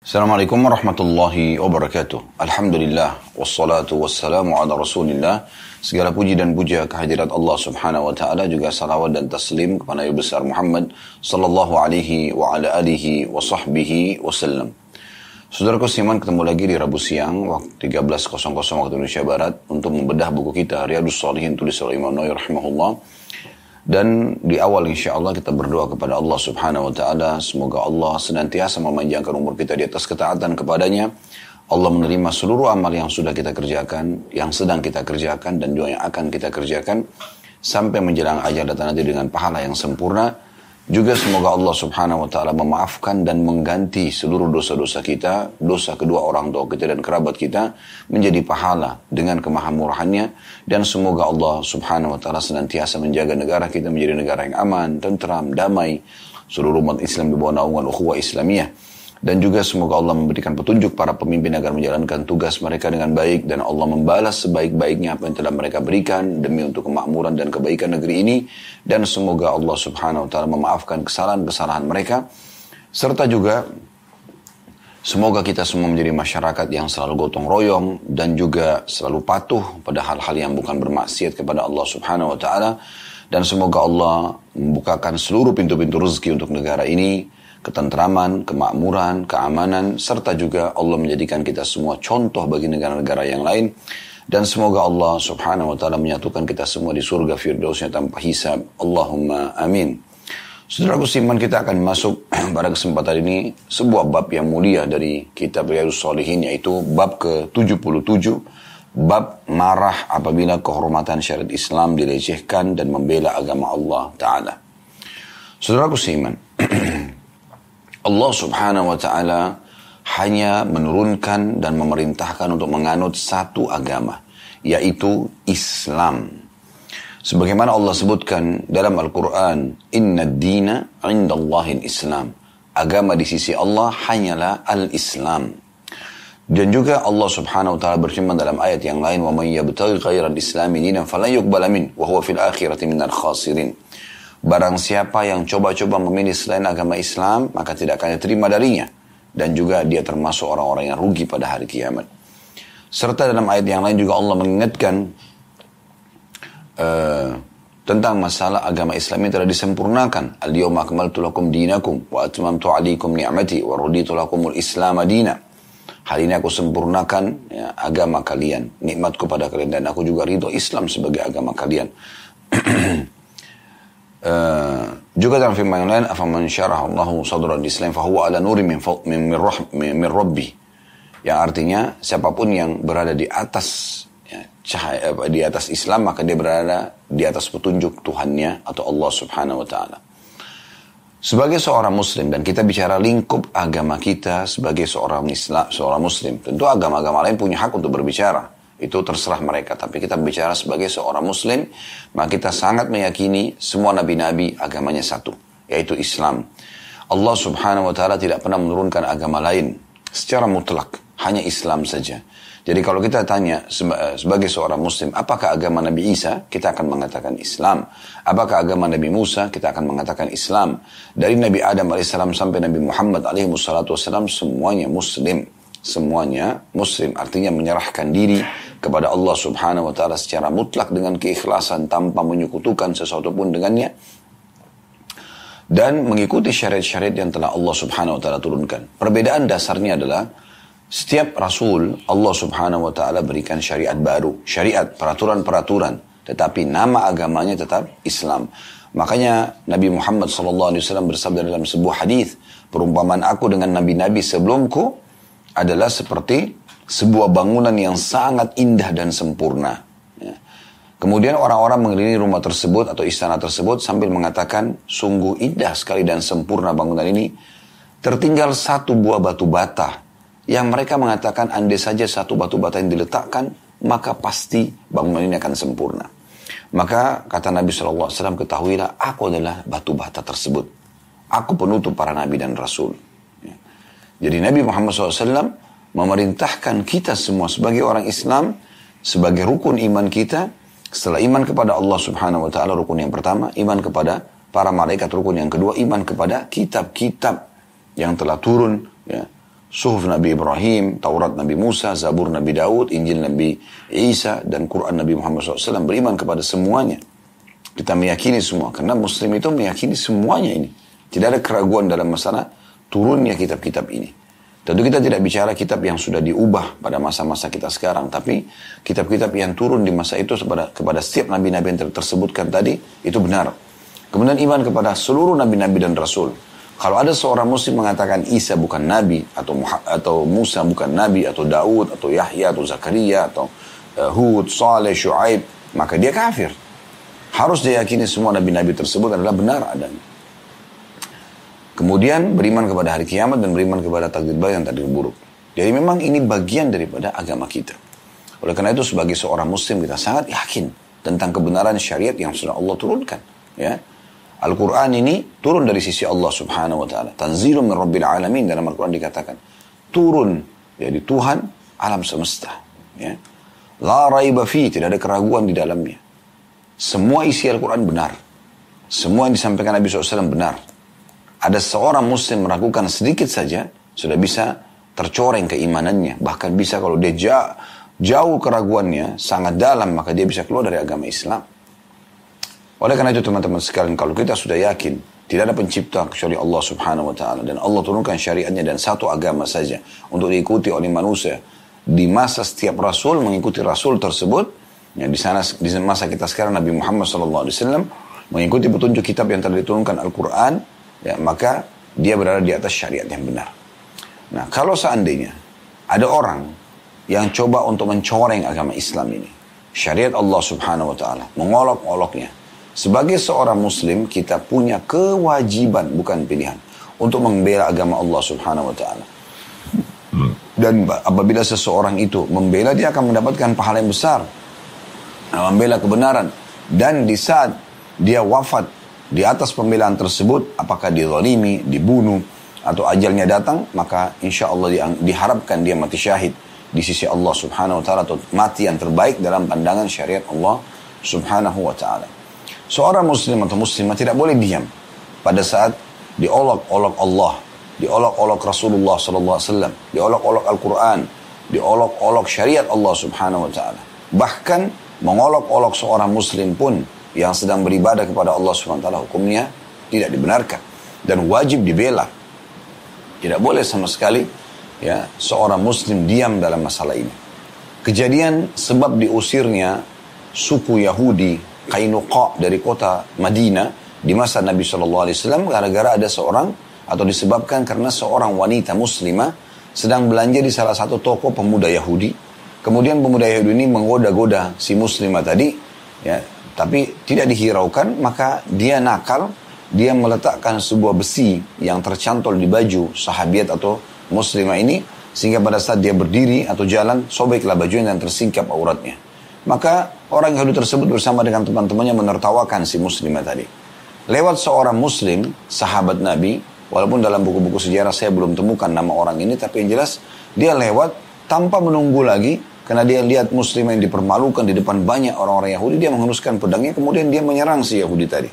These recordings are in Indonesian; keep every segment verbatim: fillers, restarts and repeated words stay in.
Assalamualaikum warahmatullahi wabarakatuh. Alhamdulillah, wassalatu wassalamu ala rasulillah. Segala puji dan puja kehadirat Allah subhanahu wa ta'ala, juga salawat dan taslim kepada Nabi besar Muhammad sallallahu alaihi wa ala alihi wa sahbihi wasallam. Saudaraku seiman, ketemu lagi di Rabu siang waktu tiga belas nol nol waktu Indonesia Barat untuk membedah buku kita Riyadhus Shalihin tulis oleh Imam an Nawawi rahimahullah. Dan di awal insya Allah kita berdoa kepada Allah subhanahu wa ta'ala. Semoga Allah senantiasa memanjangkan umur kita di atas ketaatan kepadanya. Allah menerima seluruh amal yang sudah kita kerjakan, yang sedang kita kerjakan, dan juga yang akan kita kerjakan. Sampai menjelang ajal datang nanti dengan pahala yang sempurna. Juga semoga Allah subhanahu wa ta'ala memaafkan dan mengganti seluruh dosa-dosa kita, dosa kedua orang tua kita dan kerabat kita, menjadi pahala dengan kemahamurahannya. Dan semoga Allah subhanahu wa ta'ala senantiasa menjaga negara kita menjadi negara yang aman, tentram, damai, seluruh umat Islam di bawah naungan ukhuwah Islamiyah. Dan juga semoga Allah memberikan petunjuk para pemimpin agar menjalankan tugas mereka dengan baik, dan Allah membalas sebaik-baiknya apa yang telah mereka berikan demi untuk kemakmuran dan kebaikan negeri ini. Dan semoga Allah subhanahu wa ta'ala memaafkan kesalahan-kesalahan mereka. Serta juga semoga kita semua menjadi masyarakat yang selalu gotong royong dan juga selalu patuh pada hal-hal yang bukan bermaksiat kepada Allah subhanahu wa ta'ala. Dan semoga Allah membukakan seluruh pintu-pintu rezeki untuk negara ini, ketentraman, kemakmuran, keamanan, serta juga Allah menjadikan kita semua contoh bagi negara-negara yang lain. Dan semoga Allah subhanahu wa ta'ala menyatukan kita semua di surga firdausnya tanpa hisab. Allahumma amin. Saudaraku seiman, kita akan masuk pada kesempatan ini sebuah bab yang mulia dari kitab Riyadhus Shalihin, yaitu bab ke tujuh puluh tujuh, bab marah apabila kehormatan syariat Islam dilecehkan dan membela agama Allah ta'ala. Saudaraku seiman, Allah subhanahu wa ta'ala hanya menurunkan dan memerintahkan untuk menganut satu agama, yaitu Islam. Sebagaimana Allah sebutkan dalam Al-Quran, Inna ad-dina 'inda Allahil Islam. Agama di sisi Allah hanyalah al-Islam. Dan juga Allah subhanahu wa ta'ala berfirman dalam ayat yang lain, Wa man yabtaghi ghairal islami dinan falan yuqbala minhu wa huwa fil akhirati minal khasirin. Barang siapa yang coba-coba memilih selain agama Islam, maka tidak akan diterima darinya. Dan juga dia termasuk orang-orang yang rugi pada hari kiamat. Serta dalam ayat yang lain juga Allah mengingatkan uh, tentang masalah agama Islam yang telah disempurnakan. Al-yawma akmaltu lakum dinakum wa atmamtu alaikum ni'mati wa raditu lakumul Islam adina. Hari ini aku sempurnakan ya, agama kalian, nikmatku pada kalian, dan aku juga ridho Islam sebagai agama kalian. Uh, juga dalam firman lain, afaman syaraha Allahu sadran Islam fahuwa ala nuri min min min rabbi, yang artinya siapapun yang berada di atas ya, cahaya, di atas Islam, maka dia berada di atas petunjuk Tuhannya atau Allah subhanahu wa ta'ala. Sebagai seorang muslim, dan kita bicara lingkup agama kita sebagai seorang Islam, seorang muslim, tentu agama-agama lain punya hak untuk berbicara, itu terserah mereka. Tapi kita bicara sebagai seorang muslim, maka kita sangat meyakini semua nabi-nabi agamanya satu, yaitu Islam. Allah subhanahu wa ta'ala tidak pernah menurunkan agama lain secara mutlak, hanya Islam saja. Jadi kalau kita tanya sebagai seorang muslim, apakah agama Nabi Isa? Kita akan mengatakan Islam. Apakah agama Nabi Musa? Kita akan mengatakan Islam. Dari Nabi Adam alaihissalam sampai Nabi Muhammad alaihissalam, semuanya muslim. Semuanya muslim, artinya menyerahkan diri kepada Allah subhanahu wa ta'ala secara mutlak dengan keikhlasan, tanpa menyekutukan sesuatu pun dengannya, dan mengikuti syariat-syariat yang telah Allah subhanahu wa ta'ala turunkan. Perbedaan dasarnya adalah setiap rasul Allah subhanahu wa ta'ala berikan syariat baru, syariat, peraturan-peraturan, tetapi nama agamanya tetap Islam. Makanya Nabi Muhammad sallallahu alaihi wasallam bersabda dalam sebuah hadis, perumpamaan aku dengan nabi-nabi sebelumku adalah seperti sebuah bangunan yang sangat indah dan sempurna. Ya. Kemudian orang-orang mengelilingi rumah tersebut atau istana tersebut sambil mengatakan, sungguh indah sekali dan sempurna bangunan ini. Tertinggal satu buah batu bata, yang mereka mengatakan, andai saja satu batu bata yang diletakkan, maka pasti bangunan ini akan sempurna. Maka kata Nabi sallallahu alaihi wasallam, ketahuilah aku adalah batu bata tersebut. Aku penutup para nabi dan rasul. Jadi Nabi Muhammad shallallahu alaihi wasallam memerintahkan kita semua sebagai orang Islam, sebagai rukun iman kita, setelah iman kepada Allah subhanahu wa ta'ala rukun yang pertama, iman kepada para malaikat rukun yang kedua, iman kepada kitab-kitab yang telah turun, ya, Suhuf Nabi Ibrahim, Taurat Nabi Musa, Zabur Nabi Daud, Injil Nabi Isa, dan Quran Nabi Muhammad shallallahu alaihi wasallam. Beriman kepada semuanya. Kita meyakini semua. Karena Muslim itu meyakini semuanya ini. Tidak ada keraguan dalam masalah turunnya kitab-kitab ini. Tentu kita tidak bicara kitab yang sudah diubah pada masa-masa kita sekarang. Tapi kitab-kitab yang turun di masa itu kepada, kepada setiap nabi-nabi yang tersebutkan tadi, itu benar. Kemudian iman kepada seluruh nabi-nabi dan rasul. Kalau ada seorang muslim mengatakan Isa bukan nabi, atau atau Musa bukan nabi, atau Daud, atau Yahya, atau Zakaria, atau uh, Hud, Saleh, Syuaib, maka dia kafir. Harus dia yakini semua nabi-nabi tersebut adalah benar adanya. Kemudian beriman kepada hari kiamat dan beriman kepada takdir baik dan takdir buruk. Jadi memang ini bagian daripada agama kita. Oleh karena itu sebagai seorang muslim kita sangat yakin tentang kebenaran syariat yang sudah Allah turunkan, ya. Al-Quran ini turun dari sisi Allah subhanahu wa ta'ala. Tanzilun min rabbil alamin, dalam Al-Quran dikatakan. Turun, jadi Tuhan alam semesta. Ya. La raiba fi, tidak ada keraguan di dalamnya. Semua isi Al-Quran benar. Semua yang disampaikan Nabi shallallahu alaihi wasallam benar. Ada seorang muslim meragukan sedikit saja, sudah bisa tercoreng keimanannya. Bahkan bisa kalau dia jauh, jauh keraguannya, sangat dalam, maka dia bisa keluar dari agama Islam. Oleh karena itu teman-teman sekalian, kalau kita sudah yakin tidak ada pencipta kecuali Allah subhanahu wa ta'ala, dan Allah turunkan syariatnya dan satu agama saja untuk diikuti oleh manusia di masa setiap rasul mengikuti rasul tersebut, ya, di sana di masa kita sekarang Nabi Muhammad shallallahu alaihi wasallam mengikuti petunjuk kitab yang telah diturunkan Al-Quran, ya, maka dia berada di atas syariat yang benar. Nah, kalau seandainya ada orang yang coba untuk mencoreng agama Islam ini, syariat Allah subhanahu wa ta'ala, mengolok-oloknya, sebagai seorang muslim kita punya kewajiban, bukan pilihan, untuk membela agama Allah subhanahu wa ta'ala. Dan apabila seseorang itu membela, dia akan mendapatkan pahala yang besar, membela kebenaran. Dan di saat dia wafat di atas pembelaan tersebut, apakah dizalimi, dibunuh, atau ajalnya datang, maka insya Allah diharapkan dia mati syahid di sisi Allah subhanahu wa ta'ala, atau mati yang terbaik dalam pandangan syariat Allah subhanahu wa ta'ala. Seorang muslim atau muslimah tidak boleh diam pada saat diolok-olok Allah, diolok-olok Rasulullah shallallahu alaihi wasallam, diolok-olok Al-Quran, diolok-olok syariat Allah subhanahu wa ta'ala. Bahkan mengolok-olok seorang muslim pun yang sedang beribadah kepada Allah subhanahu wa ta'ala, hukumnya tidak dibenarkan dan wajib dibela. Tidak boleh sama sekali, ya, seorang muslim diam dalam masalah ini. Kejadian sebab diusirnya suku Yahudi Kainuqa dari kota Madinah di masa Nabi shallallahu alaihi wasallam gara-gara ada seorang, atau disebabkan karena seorang wanita muslimah sedang belanja di salah satu toko pemuda Yahudi. Kemudian pemuda Yahudi ini menggoda-goda si muslimah tadi, ya, tapi tidak dihiraukan, maka dia nakal, dia meletakkan sebuah besi yang tercantol di baju sahabiat atau muslimah ini, sehingga pada saat dia berdiri atau jalan, sobeklah bajunya dan tersingkap auratnya. Maka orang Yahudi tersebut bersama dengan teman-temannya menertawakan si muslimah tadi. Lewat seorang muslim, sahabat Nabi, walaupun dalam buku-buku sejarah saya belum temukan nama orang ini, tapi yang jelas dia lewat tanpa menunggu lagi, karena dia lihat muslimah yang dipermalukan di depan banyak orang-orang Yahudi, dia menghunuskan pedangnya, kemudian dia menyerang si Yahudi tadi.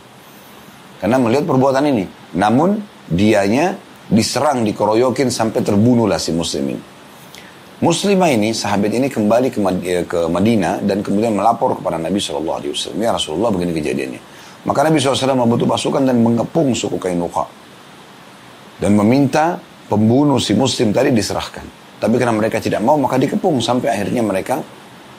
Karena melihat perbuatan ini. Namun, dianya diserang, dikeroyokin, sampai terbunuhlah si muslim ini. Muslimah ini, sahabat ini kembali ke, Mad- ke Madinah dan kemudian melapor kepada Nabi shallallahu alaihi wasallam. Ya Rasulullah, begini kejadiannya. Maka Nabi shallallahu alaihi wasallam membentuk pasukan dan mengepung suku Kainuqa. Dan meminta pembunuh si muslim tadi diserahkan. Tapi karena mereka tidak mau, maka dikepung sampai akhirnya mereka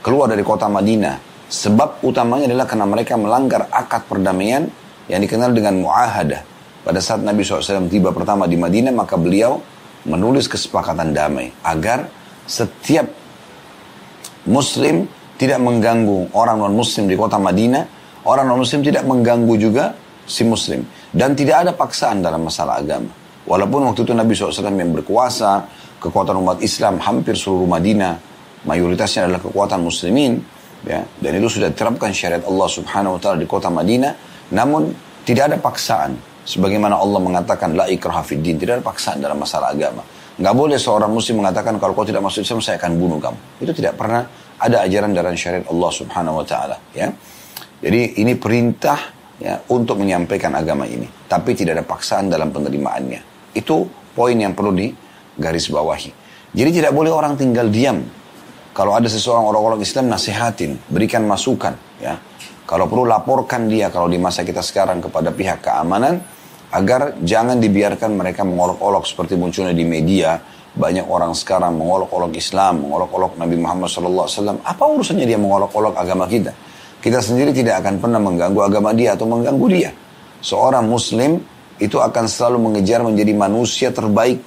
keluar dari kota Madinah. Sebab utamanya adalah karena mereka melanggar akad perdamaian yang dikenal dengan muahadah. Pada saat Nabi shallallahu alaihi wasallam tiba pertama di Madinah, maka beliau menulis kesepakatan damai agar setiap muslim tidak mengganggu orang non-muslim di kota Madinah, orang non-muslim tidak mengganggu juga si muslim. Dan tidak ada paksaan dalam masalah agama. Walaupun waktu itu Nabi shallallahu alaihi wasallam yang berkuasa, kekuatan umat Islam hampir seluruh Madinah, mayoritasnya adalah kekuatan muslimin, ya, dan itu sudah diterapkan syariat Allah subhanahu wa ta'ala di kota Madinah, namun tidak ada paksaan. Sebagaimana Allah mengatakan, la ikraha fid din, tidak ada paksaan dalam masalah agama. Nggak boleh seorang muslim mengatakan, kalau kau tidak masuk Islam, saya akan bunuh kamu. Itu tidak pernah ada ajaran dalam syariat Allah subhanahu wa ta'ala. Ya. Jadi ini perintah, ya, untuk menyampaikan agama ini. Tapi tidak ada paksaan dalam penerimaannya. Itu poin yang perlu di, garis bawahi. Jadi tidak boleh orang tinggal diam. Kalau ada seseorang orang-orang Islam, nasihatin, berikan masukan, ya. Kalau perlu laporkan dia kalau di masa kita sekarang kepada pihak keamanan, agar jangan dibiarkan mereka mengolok-olok seperti munculnya di media. Banyak orang sekarang mengolok-olok Islam, mengolok-olok Nabi Muhammad shallallahu alaihi wasallam. Apa urusannya dia mengolok-olok agama kita? Kita sendiri tidak akan pernah mengganggu agama dia atau mengganggu dia. Seorang Muslim itu akan selalu mengejar menjadi manusia terbaik.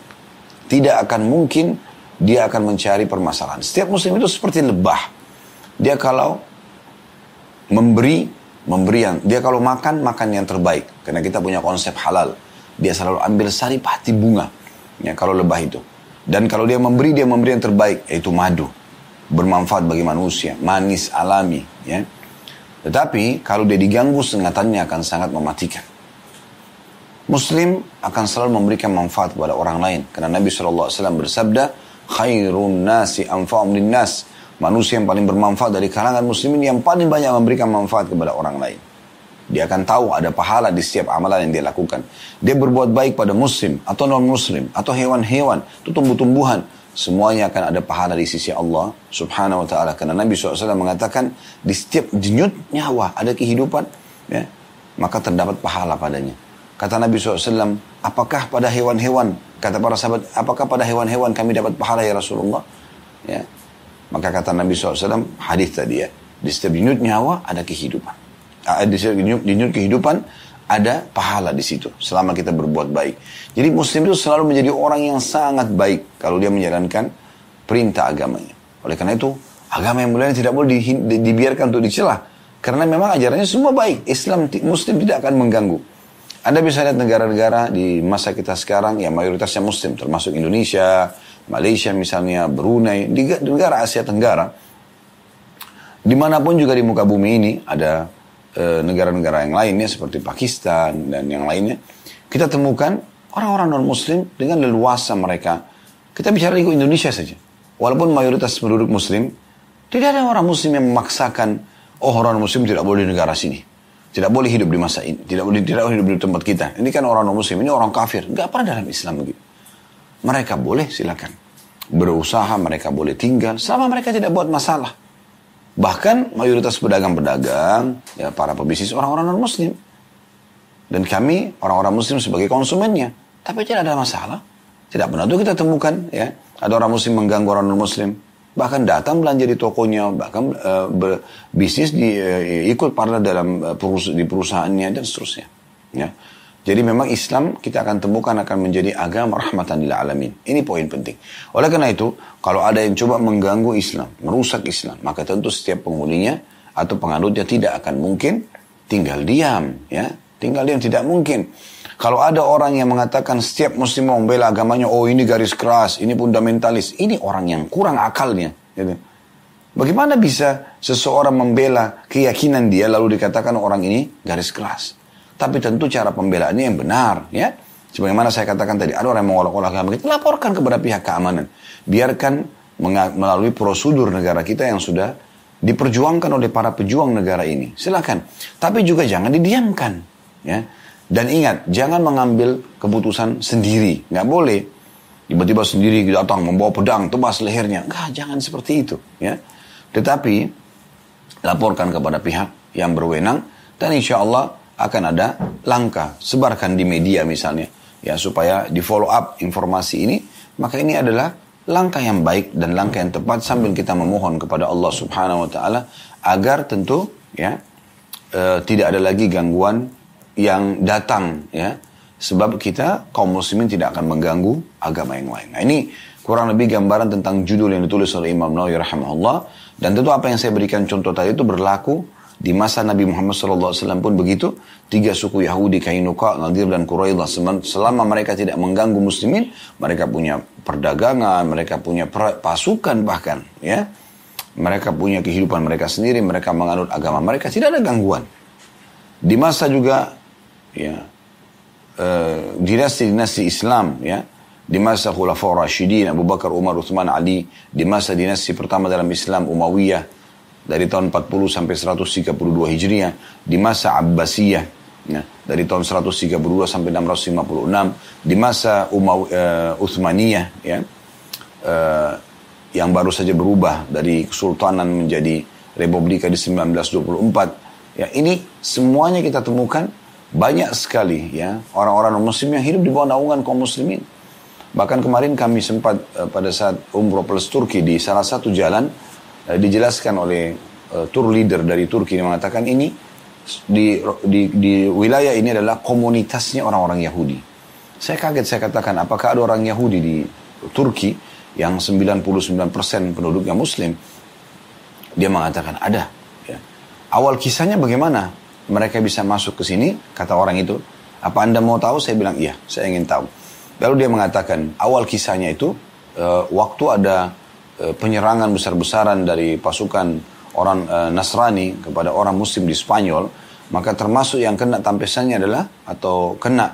Tidak akan mungkin dia akan mencari permasalahan. Setiap Muslim itu seperti lebah. Dia kalau memberi, memberian. Dia kalau makan, makan yang terbaik. Karena kita punya konsep halal. Dia selalu ambil saripati bunga. Ya, kalau lebah itu. Dan kalau dia memberi, dia memberi yang terbaik. Yaitu madu. Bermanfaat bagi manusia. Manis, alami. Ya. Tetapi, kalau dia diganggu, sengatannya akan sangat mematikan. Muslim akan selalu memberikan manfaat kepada orang lain. Karena Nabi shallallahu alaihi wasallam bersabda, khairun nasi anfa'um linnas. Manusia yang paling bermanfaat dari kalangan muslimin yang paling banyak memberikan manfaat kepada orang lain. Dia akan tahu ada pahala di setiap amalan yang dia lakukan. Dia berbuat baik pada muslim atau non-muslim atau hewan-hewan, itu tumbuh-tumbuhan. Semuanya akan ada pahala di sisi Allah subhanahu wa ta'ala. Karena Nabi shallallahu alaihi wasallam mengatakan di setiap denyut nyawa ada kehidupan, ya, maka terdapat pahala padanya. Kata Nabi shallallahu alaihi wasallam, apakah pada hewan-hewan, kata para sahabat, apakah pada hewan-hewan kami dapat pahala ya Rasulullah? Ya. Maka kata Nabi shallallahu alaihi wasallam, hadis tadi ya, di setiap denyut nyawa ada kehidupan. Di setiap denyut kehidupan ada pahala di situ, selama kita berbuat baik. Jadi Muslim itu selalu menjadi orang yang sangat baik kalau dia menjalankan perintah agamanya. Oleh karena itu, agama yang mulia tidak boleh di, di, dibiarkan untuk dicela. Karena memang ajarannya semua baik. Islam, Muslim tidak akan mengganggu. Anda bisa lihat negara-negara di masa kita sekarang yang mayoritasnya Muslim, termasuk Indonesia, Malaysia misalnya, Brunei, di negara Asia Tenggara, dimanapun juga di muka bumi ini, ada e, negara-negara yang lainnya seperti Pakistan dan yang lainnya, kita temukan orang-orang non-Muslim dengan leluasa mereka. Kita bicara lingkup Indonesia saja, walaupun mayoritas penduduk Muslim, tidak ada orang Muslim yang memaksakan, oh orang Muslim tidak boleh di negara sini, tidak boleh hidup di masa ini, tidak boleh tidak boleh hidup di tempat kita. Ini kan orang non-Muslim, ini orang kafir, nggak pernah dalam Islam begitu. Mereka boleh silakan berusaha, mereka boleh tinggal selama mereka tidak buat masalah. Bahkan mayoritas pedagang-pedagang, ya, para pebisnis orang-orang non-Muslim, dan kami orang-orang Muslim sebagai konsumennya, tapi tidak ada masalah. Tidak pernah itu kita temukan, ya, ada orang Muslim mengganggu orang non-Muslim. Bahkan datang belanja di tokonya, bahkan uh, berbisnis di, uh, ikut partner dalam uh, perus- di perusahaannya dan seterusnya. Ya. Jadi memang Islam kita akan temukan akan menjadi agama rahmatan lil alamin. Ini poin penting. Oleh karena itu, kalau ada yang coba mengganggu Islam, merusak Islam, maka tentu setiap penghuninya atau penganutnya tidak akan mungkin tinggal diam, ya. Tinggal diam tidak mungkin. Kalau ada orang yang mengatakan setiap muslim mau membela agamanya, oh ini garis keras, ini fundamentalis, ini orang yang kurang akalnya, gitu. Bagaimana bisa seseorang membela keyakinan dia lalu dikatakan orang ini garis keras? Tapi tentu cara pembelaannya yang benar, ya. Sebagaimana saya katakan tadi, ada orang yang mengolok-olok agama kita, laporkan kepada pihak keamanan. Biarkan menga- melalui prosedur negara kita yang sudah diperjuangkan oleh para pejuang negara ini. Silakan. Tapi juga jangan didiamkan, ya. Dan ingat, jangan mengambil keputusan sendiri. Nggak boleh. Tiba-tiba sendiri datang membawa pedang, tebas lehernya. Nggak, jangan seperti itu, ya. Tetapi, laporkan kepada pihak yang berwenang. Dan insya Allah, akan ada langkah, sebarkan di media misalnya, ya, supaya di follow up informasi ini. Maka ini adalah langkah yang baik dan langkah yang tepat, sambil kita memohon kepada Allah subhanahu wa ta'ala agar tentu, ya, uh, tidak ada lagi gangguan yang datang, ya, sebab kita kaum muslimin tidak akan mengganggu agama yang lain. Nah, ini kurang lebih gambaran tentang judul yang ditulis oleh Imam Nawawi rahimahullah. Dan tentu apa yang saya berikan contoh tadi itu berlaku di masa Nabi Muhammad shallallahu alaihi wasallam pun begitu. Tiga suku Yahudi, Kainuqa, Nadir, dan Qurayla, selama mereka tidak mengganggu muslimin, mereka punya perdagangan, mereka punya per- pasukan bahkan, ya. Mereka punya kehidupan mereka sendiri, mereka menganut agama mereka, tidak ada gangguan. Di masa juga, ya, uh, dinasti-dinasti Islam, ya. Di masa Khulafa Rasyidin, Abu Bakar, Umar, Utsman, Ali. Di masa dinasti pertama dalam Islam, Umayyah, dari tahun empat puluh sampai seratus tiga puluh dua Hijriah. Di masa Abbasiyah, ya, dari tahun seratus tiga puluh dua sampai enam ratus lima puluh enam di masa Umaw, uh, Utsmaniyah ya, uh, yang baru saja berubah dari kesultanan menjadi republika di seribu sembilan ratus dua puluh empat ya, ini semuanya kita temukan banyak sekali ya orang-orang muslim yang hidup di bawah naungan kaum muslimin. Bahkan kemarin kami sempat uh, pada saat umroh plus Turki di salah satu jalan uh, dijelaskan oleh uh, tour leader dari Turki yang mengatakan ini Di, di, di wilayah ini adalah komunitasnya orang-orang Yahudi. Saya kaget, saya katakan apakah ada orang Yahudi di Turki yang sembilan puluh sembilan persen penduduknya Muslim? Dia mengatakan ada ya. Awal kisahnya bagaimana mereka bisa masuk ke sini, kata orang itu. Apa Anda mau tahu? Saya bilang iya, saya ingin tahu. Lalu dia mengatakan awal kisahnya itu uh, waktu ada uh, penyerangan besar-besaran dari pasukan orang e, Nasrani kepada orang Muslim di Spanyol, maka termasuk yang kena tampesannya adalah atau kena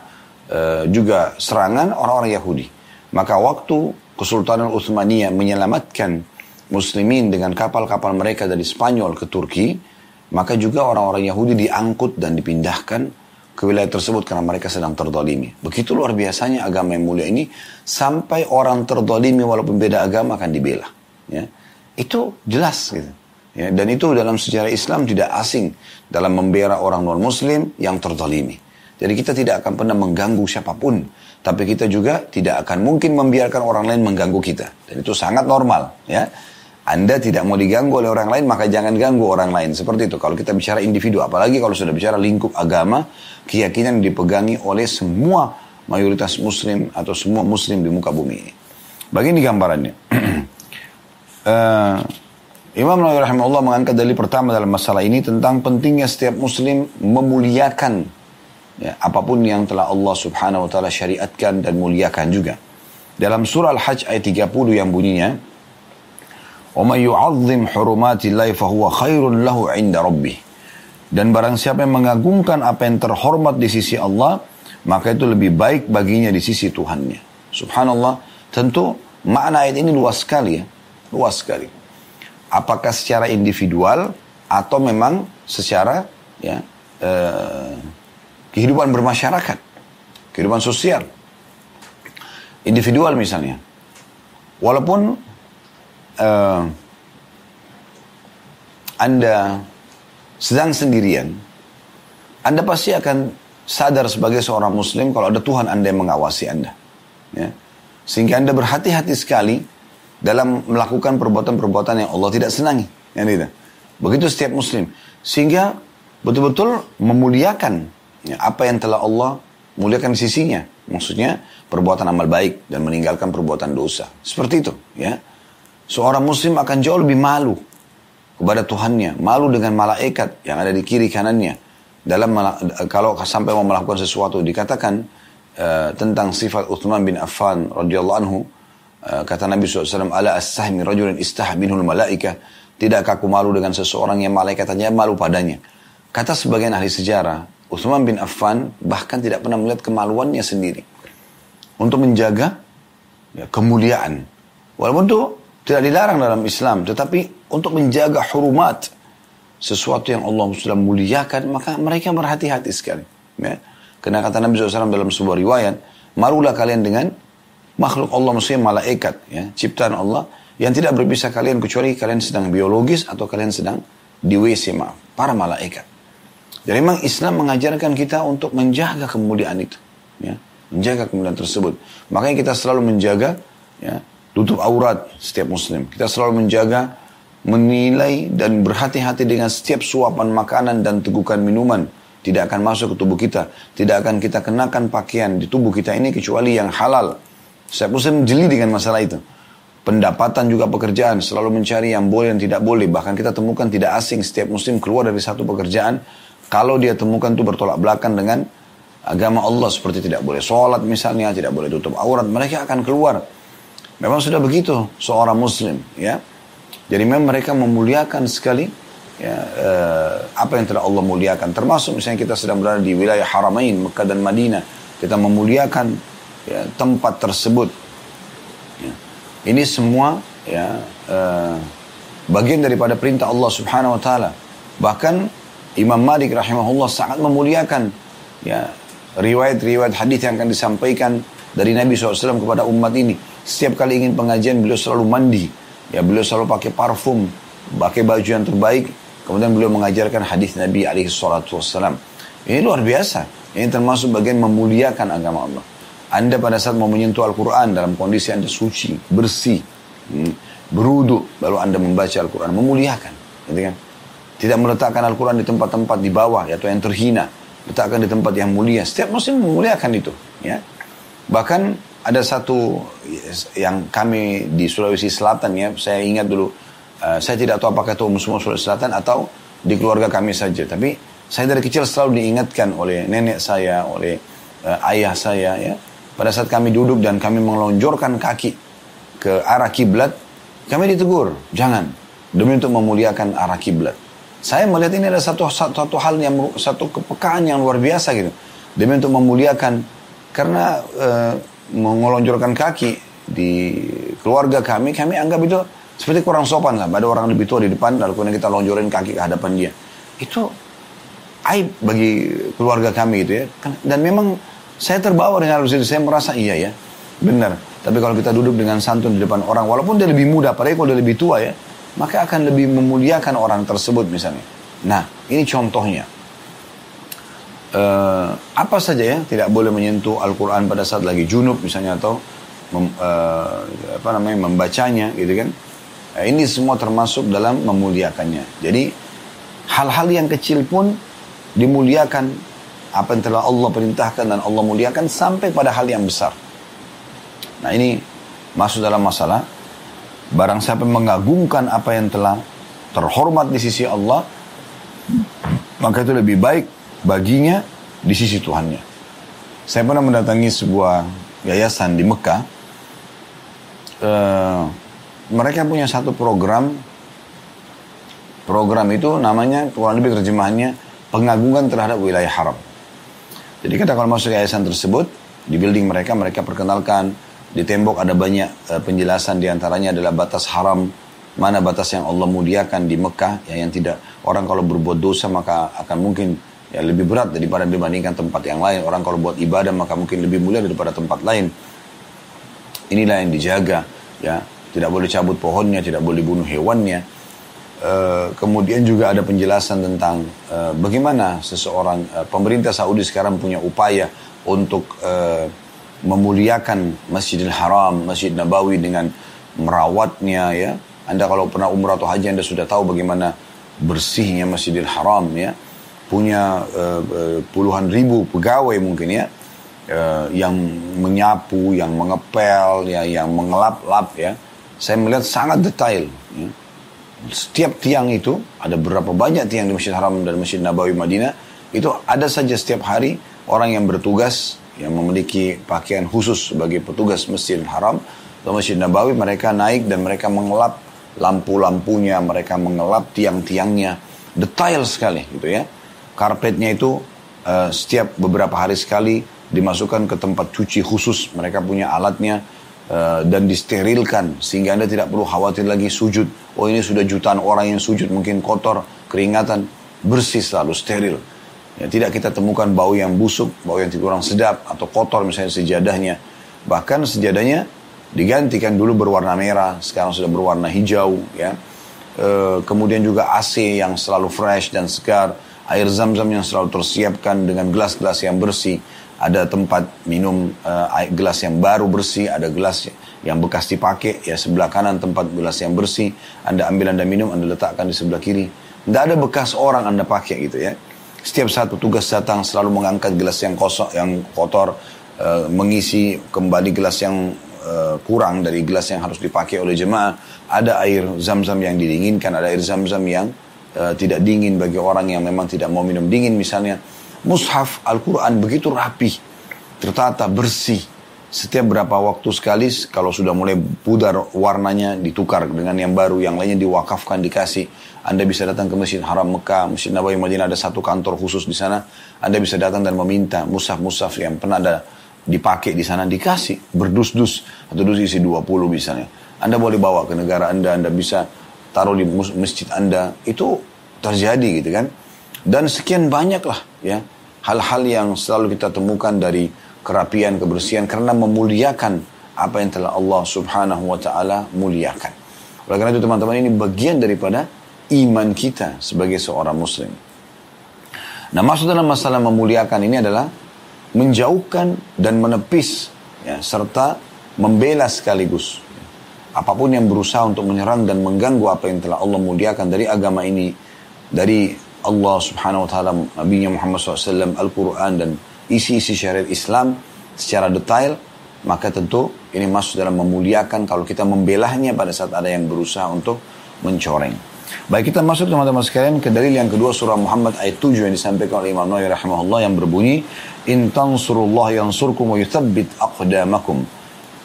e, juga serangan orang-orang Yahudi. Maka waktu Kesultanan Utsmaniyah menyelamatkan Muslimin dengan kapal-kapal mereka dari Spanyol ke Turki, maka juga orang-orang Yahudi diangkut dan dipindahkan ke wilayah tersebut karena mereka sedang terdolimi. Begitu luar biasanya agama yang mulia ini, sampai orang terdolimi walaupun beda agama akan dibela. Ya. Itu jelas gitu. Ya, dan itu dalam sejarah Islam tidak asing dalam membela orang non-muslim yang terzalimi. Jadi kita tidak akan pernah mengganggu siapapun. Tapi kita juga tidak akan mungkin membiarkan orang lain mengganggu kita. Dan itu sangat normal. Ya. Anda tidak mau diganggu oleh orang lain, maka jangan ganggu orang lain. Seperti itu kalau kita bicara individu. Apalagi kalau sudah bicara lingkup agama, keyakinan dipegangi oleh semua mayoritas muslim atau semua muslim di muka bumi ini. Begini gambarannya. uh, Imam an Nawawi rahimahullah mengangkat dalil pertama dalam masalah ini tentang pentingnya setiap muslim memuliakan ya, apapun yang telah Allah subhanahu wa ta'ala syariatkan dan muliakan juga. Dalam surah Al-Hajj ayat tiga puluh yang bunyinya, وَمَنْ يُعَظِّمْ حُرُمَاتِ اللَّهِ فَهُوَ خَيْرٌ لَهُ عِنْدَ رَبِّهِ. Dan barang siapa yang mengagungkan apa yang terhormat di sisi Allah, maka itu lebih baik baginya di sisi Tuhannya. Subhanallah, tentu makna ayat ini luas sekali ya, luas sekali. Apakah secara individual atau memang secara ya, eh, kehidupan bermasyarakat, kehidupan sosial. Individual misalnya. Walaupun eh, Anda sedang sendirian, Anda pasti akan sadar sebagai seorang muslim kalau ada Tuhan Anda yang mengawasi Anda. Ya. Sehingga Anda berhati-hati sekali dalam melakukan perbuatan-perbuatan yang Allah tidak senangi. Begitu setiap muslim. Sehingga betul-betul memuliakan apa yang telah Allah muliakan sisinya. Maksudnya perbuatan amal baik dan meninggalkan perbuatan dosa. Seperti itu. Ya. Seorang muslim akan jauh lebih malu kepada Tuhannya. Malu dengan malaikat yang ada di kiri kanannya. Dalam kalau sampai mau melakukan sesuatu, dikatakan uh, tentang sifat Utsman bin Affan radhiyallahu anhu. Kata Nabi shallallahu alaihi wasallam, ala as-sahmi rajulun istahbinul malaikah. Tidakkah aku malu dengan seseorang yang malaikatannya malu padanya. Kata sebagian ahli sejarah, Utsman bin Affan bahkan tidak pernah melihat kemaluannya sendiri. Untuk menjaga ya, kemuliaan. Walaupun itu tidak dilarang dalam Islam. Tetapi untuk menjaga hurumat. Sesuatu yang Allah sudah muliakan. Maka mereka berhati-hati sekali. Ya. Karena kata Nabi shallallahu alaihi wasallam dalam sebuah riwayat, malulah kalian dengan makhluk Allah, maksudnya malaikat, ya, ciptaan Allah, yang tidak berpisah kalian kecuali kalian sedang biologis atau kalian sedang di W C, maaf, para malaikat. Jadi memang Islam mengajarkan kita untuk menjaga kemuliaan itu, ya, menjaga kemuliaan tersebut. Makanya kita selalu menjaga, ya, tutup aurat setiap muslim. Kita selalu menjaga, menilai dan berhati-hati dengan setiap suapan makanan dan tegukan minuman. Tidak akan masuk ke tubuh kita, tidak akan kita kenakan pakaian di tubuh kita ini kecuali yang halal. Saya muslim jeli dengan masalah itu. Pendapatan juga pekerjaan, selalu mencari yang boleh dan tidak boleh. Bahkan kita temukan tidak asing setiap muslim keluar dari satu pekerjaan, kalau dia temukan itu bertolak belakang dengan agama Allah, seperti tidak boleh sholat misalnya, tidak boleh tutup aurat, mereka akan keluar. Memang sudah begitu seorang muslim, ya. Jadi memang mereka memuliakan sekali ya, eh, apa yang telah Allah muliakan. Termasuk misalnya kita sedang berada di wilayah Haramain, Mekah dan Madinah, kita memuliakan ya, tempat tersebut. Ya. Ini semua ya, eh, bagian daripada perintah Allah subhanahu wa ta'ala. Bahkan Imam Malik rahimahullah sangat memuliakan ya, riwayat-riwayat hadis yang akan disampaikan dari Nabi shallallahu alaihi wasallam kepada umat ini. Setiap kali ingin pengajian, beliau selalu mandi, ya, beliau selalu pakai parfum, pakai baju yang terbaik, kemudian beliau mengajarkan hadis Nabi alaihi salatu wassalam. Ini luar biasa. Ini termasuk bagian memuliakan agama Allah. Anda pada saat mau menyentuh Al-Quran dalam kondisi Anda suci, bersih, berwudu, lalu Anda membaca Al-Quran, memuliakan, gitu kan? Tidak meletakkan Al-Quran di tempat-tempat di bawah, yaitu yang terhina. Letakkan di tempat yang mulia. Setiap muslim memuliakan itu, ya. Bahkan ada satu yang kami di Sulawesi Selatan, ya, saya ingat dulu. Uh, saya tidak tahu apakah itu semua Sulawesi Selatan atau di keluarga kami saja. Tapi saya dari kecil selalu diingatkan oleh nenek saya, oleh uh, ayah saya, ya. Pada saat kami duduk dan kami melonjorkan kaki ke arah kiblat, kami ditegur, jangan, demi untuk memuliakan arah kiblat. Saya melihat ini ada satu, satu satu hal yang satu kepekaan yang luar biasa gitu, demi untuk memuliakan, karena uh, melonjorkan kaki di keluarga kami, kami anggap itu seperti kurang sopan lah. Ada orang lebih tua di depan, lalu kemudian kita lonjorin kaki ke hadapan dia, itu aib bagi keluarga kami gitu ya. Dan memang saya terbawa dengan hal itu, saya merasa iya ya, benar. Tapi kalau kita duduk dengan santun di depan orang, walaupun dia lebih muda, padahal kalau dia lebih tua ya, maka akan lebih memuliakan orang tersebut misalnya. Nah, ini contohnya. E, apa saja ya, tidak boleh menyentuh Al-Quran pada saat lagi junub misalnya, atau mem, e, apa namanya, membacanya gitu kan. E, ini semua termasuk dalam memuliakannya. Jadi, hal-hal yang kecil pun dimuliakan. Apa yang telah Allah perintahkan dan Allah muliakan, sampai pada hal yang besar. Nah, ini masuk dalam masalah barang siapa mengagungkan apa yang telah terhormat di sisi Allah, maka itu lebih baik baginya di sisi Tuhannya. Saya pernah mendatangi sebuah yayasan di Mekah. E, mereka punya satu program. Program itu namanya, kurang lebih terjemahannya, pengagungan terhadap wilayah haram. Jadi kita kalau masuk yayasan tersebut, di building mereka, mereka perkenalkan, di tembok ada banyak e, penjelasan, diantaranya adalah batas haram, mana batas yang Allah muliakan di Mekah, ya, yang tidak, orang kalau berbuat dosa maka akan mungkin ya, lebih berat daripada dibandingkan tempat yang lain, orang kalau buat ibadah maka mungkin lebih mulia daripada tempat lain. Inilah yang dijaga, ya, tidak boleh cabut pohonnya, tidak boleh bunuh hewannya. E, kemudian juga ada penjelasan tentang e, bagaimana seseorang, e, pemerintah Saudi sekarang punya upaya untuk e, memuliakan Masjidil Haram, Masjid Nabawi dengan merawatnya, ya. Anda kalau pernah umrah atau haji, Anda sudah tahu bagaimana bersihnya Masjidil Haram, ya. Punya e, e, puluhan ribu pegawai mungkin, ya, e, yang menyapu, yang mengepel, ya, yang mengelap-lap, ya. Saya melihat sangat detail, ya. Setiap tiang itu, ada berapa banyak tiang di Masjid Haram dan Masjid Nabawi Madinah, itu ada saja setiap hari orang yang bertugas, yang memiliki pakaian khusus sebagai petugas Masjid Haram atau Masjid Nabawi, mereka naik dan mereka mengelap lampu-lampunya, mereka mengelap tiang-tiangnya, detail sekali gitu ya. Karpetnya itu uh, setiap beberapa hari sekali dimasukkan ke tempat cuci khusus, mereka punya alatnya. Dan disterilkan, sehingga Anda tidak perlu khawatir lagi sujud, oh ini sudah jutaan orang yang sujud, mungkin kotor, keringatan, bersih selalu, steril, ya, tidak kita temukan bau yang busuk, bau yang kurang sedap atau kotor misalnya sejadahnya. Bahkan sejadahnya digantikan, dulu berwarna merah, sekarang sudah berwarna hijau, ya. E, kemudian juga A C yang selalu fresh dan segar, air zam-zam yang selalu tersiapkan dengan gelas-gelas yang bersih. Ada tempat minum uh, gelas yang baru bersih, ada gelas yang bekas dipakai, ya, sebelah kanan tempat gelas yang bersih. Anda ambil, Anda minum, Anda letakkan di sebelah kiri. Tidak ada bekas orang Anda pakai gitu ya. Setiap saat petugas datang selalu mengangkat gelas yang kosong, yang kotor, uh, mengisi kembali gelas yang uh, kurang dari gelas yang harus dipakai oleh jemaah. Ada air zam-zam yang didinginkan, ada air zam-zam yang uh, tidak dingin bagi orang yang memang tidak mau minum dingin misalnya. Mushaf Al-Quran begitu rapih, tertata, bersih. Setiap berapa waktu sekali, kalau sudah mulai pudar warnanya, ditukar dengan yang baru, yang lainnya diwakafkan, dikasih. Anda bisa datang ke Masjid Haram Mekah, Masjid Nabawi Madinah, ada satu kantor khusus di sana. Anda bisa datang dan meminta mushaf-mushaf yang pernah ada dipakai di sana, dikasih berdus-dus, atau dus isi dua puluh misalnya. Anda boleh bawa ke negara Anda, Anda bisa taruh di masjid Anda. Itu terjadi gitu kan. Dan sekian banyak lah ya hal-hal yang selalu kita temukan dari kerapian, kebersihan, karena memuliakan apa yang telah Allah subhanahu wa ta'ala muliakan. Oleh karena itu teman-teman, ini bagian daripada iman kita sebagai seorang muslim. Nah, maksud dalam masalah memuliakan ini adalah menjauhkan dan menepis, ya, serta membela sekaligus apapun yang berusaha untuk menyerang dan mengganggu apa yang telah Allah muliakan dari agama ini, dari Allah subhanahu wa ta'ala, Nabi Muhammad shallallahu alaihi wasallam, Al-Quran, dan isi-isi syariat Islam secara detail. Maka tentu ini masuk dalam memuliakan kalau kita membelahnya pada saat ada yang berusaha untuk mencoreng. Baik, kita masuk teman-teman sekalian ke dalil yang kedua, surah Muhammad ayat tujuh yang disampaikan oleh Imam Nawawi rahimahullah yang berbunyi, In tansurullah yansurkum wa yuthabbit aqdamakum.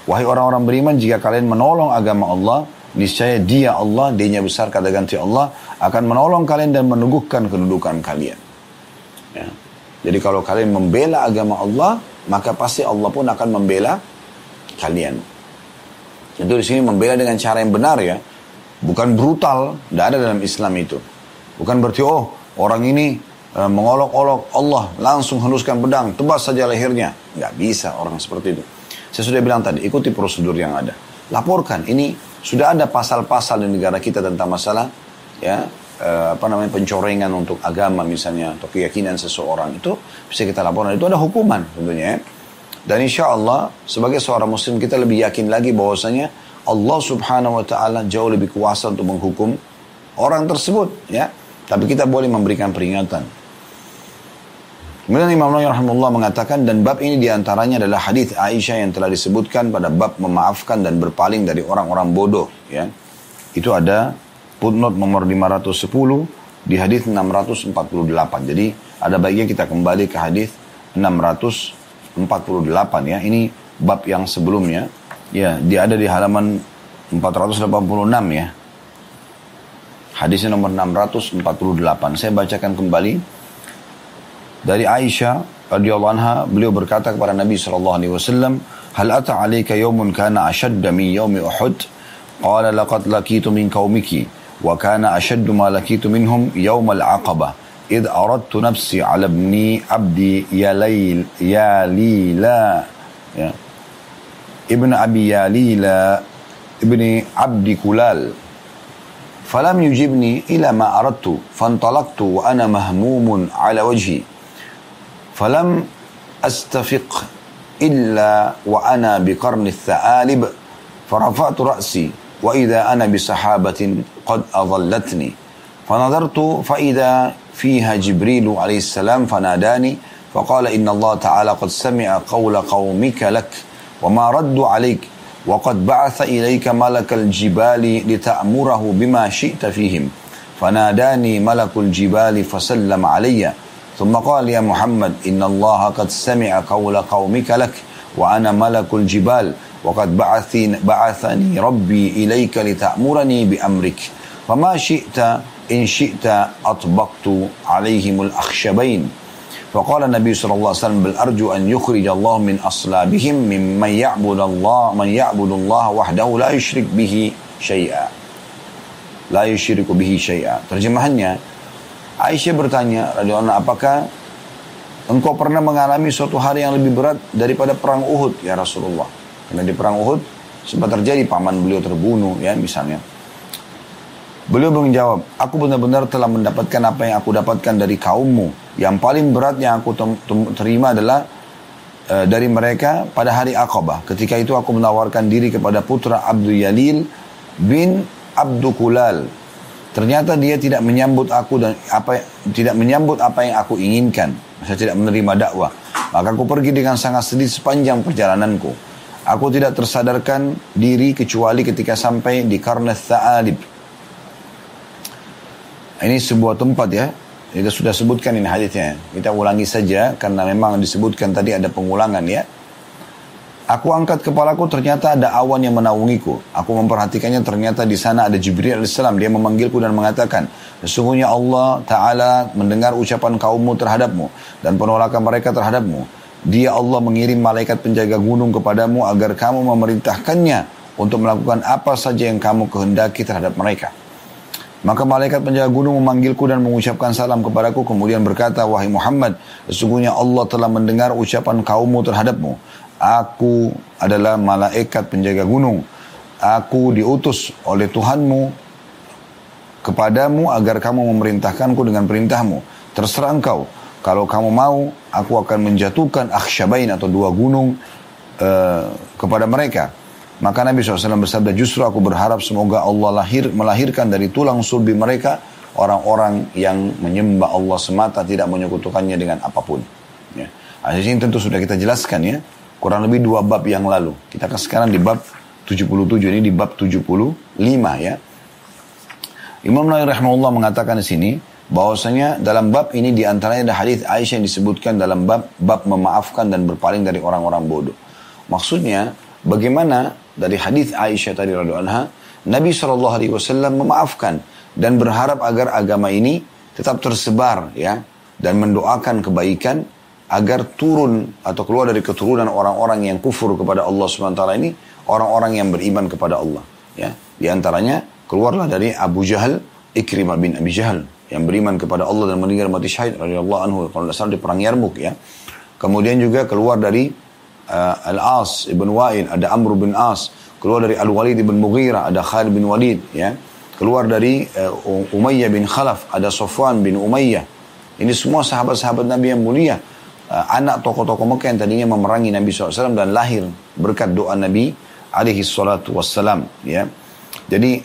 Wahai orang-orang beriman, jika kalian menolong agama Allah, niscaya dia Allah, dia-Nya besar kata ganti Allah, akan menolong kalian dan meneguhkan kedudukan kalian. Ya. Jadi kalau kalian membela agama Allah, maka pasti Allah pun akan membela kalian. Tentu di sini membela dengan cara yang benar, ya. Bukan brutal, tidak ada dalam Islam itu. Bukan berarti, oh orang ini e, mengolok-olok Allah, langsung henuskan pedang, tebas saja lehernya. Nggak bisa orang seperti itu. Saya sudah bilang tadi, ikuti prosedur yang ada. Laporkan, ini sudah ada pasal-pasal di negara kita tentang masalah, ya, Uh, apa namanya pencorengan untuk agama misalnya, atau keyakinan seseorang, itu bisa kita laporkan, itu ada hukuman tentunya, ya. Dan insya Allah sebagai seorang muslim kita lebih yakin lagi bahwasanya Allah subhanahu wa ta'ala jauh lebih kuasa untuk menghukum orang tersebut, ya, tapi kita boleh memberikan peringatan. Kemudian Imam Nawawi rahimahullah mengatakan, dan bab ini diantaranya adalah hadis Aisyah yang telah disebutkan pada bab memaafkan dan berpaling dari orang-orang bodoh, ya, itu ada footnote nomor lima ratus sepuluh di hadis enam ratus empat puluh delapan. Jadi ada baiknya kita kembali ke hadis enam ratus empat puluh delapan, ya. Ini bab yang sebelumnya. Ya, dia ada di halaman empat ratus delapan puluh enam, ya. Hadisnya nomor enam ratus empat puluh delapan. Saya bacakan kembali. Dari Aisyah radhiyallahu anha, beliau berkata kepada Nabi sallallahu alaihi wasallam, "Hal ata 'alaika yawmun kana ashadda min yawmi Uhud?" Qala laqad laqitu min qaumiki. وَكَانَ أَشَدُّ مَا لَكِيتُ مِنْهُمْ يَوْمَ الْعَقَبَةِ إِذْ أَرَدْتُ نَفْسِي عَلَى ابْنِي عَبْدِي يَلَيْلَ يَلِيلَ ابن أبي يَلِيلَ ابن عبد كلال فلم يجبني إلى ما أردت فانطلقت وأنا مهموم على وجهي فلم أستفق إلا وأنا بقرن الثعالب فرفعت رأسي وإذا أنا بسحابة قد أضلتني فنظرت فإذا فيها جبريل عليه السلام فناداني فقال إن الله تعالى قد سمع قول قومك لك وما رد عليك وقد بعث إليك ملك الجبال لتأمره بما شئت فيهم فناداني ملك الجبال فسلم علي ثم قال يا محمد إن الله قد سمع قول قومك لك وأنا ملك الجبال وقد بعثني ربي إليك لتأمرني بأمرك فما شئت إن شئت أطبقت عليهم الأخشبين فقال النبي صلى الله عليه وسلم بل أرجو أن يخرج الله من أصلابهم ممن يعبد الله من يعبد الله وحده لا يشرك به شيئا لا يشرك به شيئا. Terjemahannya, Aisyah bertanya radhiyallahu anha, apakah engkau pernah mengalami suatu hari yang lebih berat daripada perang Uhud, ya Rasulullah? Karena di perang Uhud sempat terjadi paman beliau terbunuh, ya, misalnya. Beliau menjawab, aku benar-benar telah mendapatkan apa yang aku dapatkan dari kaummu. Yang paling berat yang aku terima adalah e, dari mereka pada hari Aqabah. Ketika itu aku menawarkan diri kepada putra Abdul Yalil bin Abdul Kulal. Ternyata dia tidak menyambut aku dan apa tidak menyambut apa yang aku inginkan. Saya tidak menerima dakwah. Maka aku pergi dengan sangat sedih sepanjang perjalananku. Aku tidak tersadarkan diri kecuali ketika sampai di Karnas Tha'alib. Ini sebuah tempat, ya. Kita sudah sebutkan ini hadisnya. Kita ulangi saja karena memang disebutkan tadi ada pengulangan, ya. Aku angkat kepalaku, ternyata ada awan yang menaungiku. Aku memperhatikannya, ternyata di sana ada Jibril alaihissalam. Dia memanggilku dan mengatakan, sesungguhnya Allah Ta'ala mendengar ucapan kaummu terhadapmu dan penolakan mereka terhadapmu. Dia Allah mengirim malaikat penjaga gunung kepadamu agar kamu memerintahkannya untuk melakukan apa saja yang kamu kehendaki terhadap mereka. Maka malaikat penjaga gunung memanggilku dan mengucapkan salam kepadaku, kemudian berkata, wahai Muhammad, Sesungguhnya Allah telah mendengar ucapan kaummu terhadapmu. Aku adalah malaikat penjaga gunung. Aku diutus oleh Tuhanmu kepadamu agar kamu memerintahkanku dengan perintahmu. Terserah engkau. Kalau kamu mau, aku akan menjatuhkan akhsyabain atau dua gunung uh, kepada mereka. Maka Nabi shallallahu alaihi wasallam bersabda, justru aku berharap semoga Allah lahir, melahirkan dari tulang sulbi mereka orang-orang yang menyembah Allah semata, tidak menyekutukannya dengan apapun. Ya. Nah, ini tentu sudah kita jelaskan ya, kurang lebih dua bab yang lalu. Kita akan sekarang di bab tujuh puluh tujuh, ini di bab tujuh puluh lima ya. Imam Nawawi rahimahullah mengatakan di sini, bahwasanya dalam bab ini diantaranya ada hadis Aisyah yang disebutkan dalam bab, bab memaafkan dan berpaling dari orang-orang bodoh. Maksudnya, bagaimana dari hadis Aisyah tadi radhiyallahu anha, Nabi shallallahu alaihi wasallam memaafkan dan berharap agar agama ini tetap tersebar ya, dan mendoakan kebaikan agar turun atau keluar dari keturunan orang-orang yang kufur kepada Allah subhanahu wa taala ini, orang-orang yang beriman kepada Allah ya. Di antaranya keluarlah dari Abu Jahal, Ikrimah bin Abi Jahal yang beriman kepada Allah dan meninggal mati syahid radhiyallahu anhu kalau tidak salah di perang Yarmuk ya. Kemudian juga keluar dari Uh, Al-As ibn Wa'il, ada Amr bin As, keluar dari Al-Walid ibn Mughirah, ada Khalid bin Walid ya, keluar dari uh, Umayyah bin Khalaf, ada Sofwan bin Umayyah. Ini semua sahabat-sahabat Nabi yang mulia, uh, anak tokoh-tokoh Mekah yang tadinya memerangi Nabi shallallahu alaihi wasallam dan lahir berkat doa Nabi alaihi salatu wassalam ya. Jadi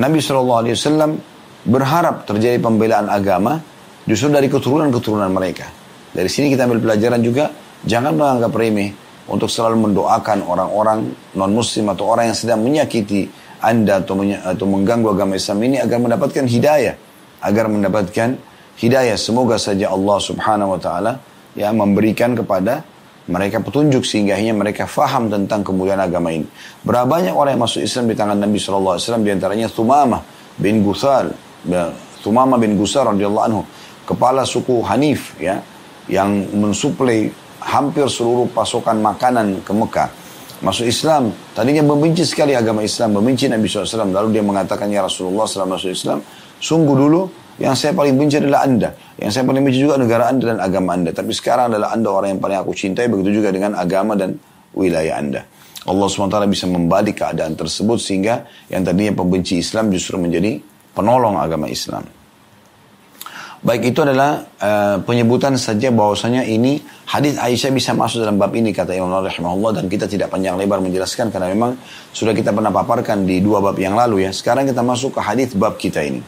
Nabi shallallahu alaihi wasallam berharap terjadi pembelaan agama justru dari keturunan-keturunan mereka. Dari sini kita ambil pelajaran juga, jangan menganggap remeh untuk selalu mendoakan orang-orang non-muslim atau orang yang sedang menyakiti Anda atau, menya- atau mengganggu agama Islam ini agar mendapatkan hidayah. Agar mendapatkan hidayah. Semoga saja Allah subhanahu wa ta'ala ya, memberikan kepada mereka petunjuk sehingga hanya mereka faham tentang kemuliaan agama ini. Berapa banyak orang yang masuk Islam di tangan Nabi shallallahu alaihi wasallam, di antaranya Thumamah bin Gusar, Thumamah bin Gusar radhiyallahu anhu, kepala suku Hanif ya, yang mensuplai hampir seluruh pasokan makanan ke Mekah. Masuk Islam, tadinya membenci sekali agama Islam, membenci Nabi shallallahu alaihi wasallam. Lalu dia mengatakan, ya Rasulullah shallallahu alaihi wasallam, masuk Islam, sungguh dulu yang saya paling benci adalah Anda. Yang saya paling benci juga negara Anda dan agama Anda. Tapi sekarang adalah Anda orang yang paling aku cintai, begitu juga dengan agama dan wilayah Anda. Allah subhanahu wa taala bisa membalik keadaan tersebut sehingga yang tadinya pembenci Islam justru menjadi penolong agama Islam. Baik, itu adalah uh, penyebutan saja bahwasanya ini hadis Aisyah bisa masuk dalam bab ini kata Imam Nawawi rahimahullah, dan kita tidak panjang lebar menjelaskan karena memang sudah kita pernah paparkan di dua bab yang lalu ya. Sekarang kita masuk ke hadis bab kita ini.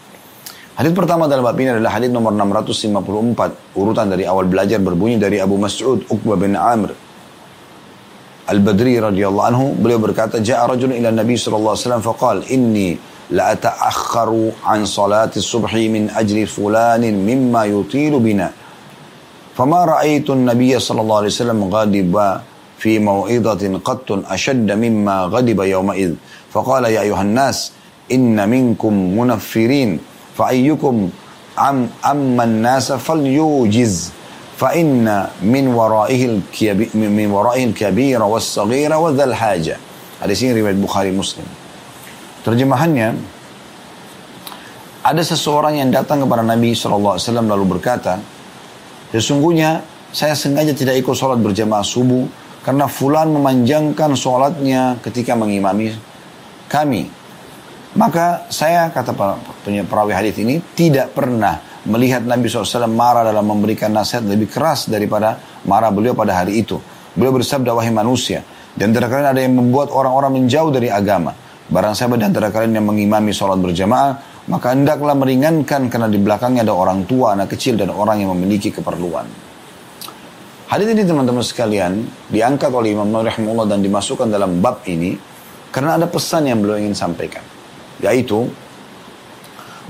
Hadis pertama dalam bab ini adalah hadis nomor enam ratus lima puluh empat. Urutan dari awal belajar berbunyi dari Abu Mas'ud Uqbah bin Amr Al-Badri radhiyallahu anhu, beliau berkata, ja'a rajulun ila Nabi sallallahu alaihi wasallam faqala inni la ta'akhkharu an salati subhi min ajli fulanin mimma yutilu bina fama ra'aytu an-nabiyya sallallahu alaihi wasallam ghadiba fi maw'idatin qattun ashadda mimma ghadiba yawma idh faqala ya ayuhan nas inna minkum munaffirin fa ayyukum am amman nas falyujiz fa inna min wara'ihil kabir min wara'il kabira was-saghira wa dhal haja. Hadis ini riwayat Bukhari Muslim. Terjemahannya, ada seseorang yang datang kepada Nabi shallallahu alaihi wasallam lalu berkata, sesungguhnya saya sengaja tidak ikut sholat berjamaah subuh karena fulan memanjangkan sholatnya ketika mengimami kami. Maka saya, kata perawi hadis ini, tidak pernah melihat Nabi shallallahu alaihi wasallam marah dalam memberikan nasihat lebih keras daripada marah beliau pada hari itu. Beliau bersabda, wahai manusia, dan terkadang ada yang membuat orang-orang menjauh dari agama. Barang siapa di antara kalian yang mengimami sholat berjamaah, maka hendaklah meringankan karena di belakangnya ada orang tua, anak kecil, dan orang yang memiliki keperluan. Hadis ini teman-teman sekalian diangkat oleh Imam Nawawi rahimahullah dan dimasukkan dalam bab ini karena ada pesan yang beliau ingin sampaikan. Yaitu,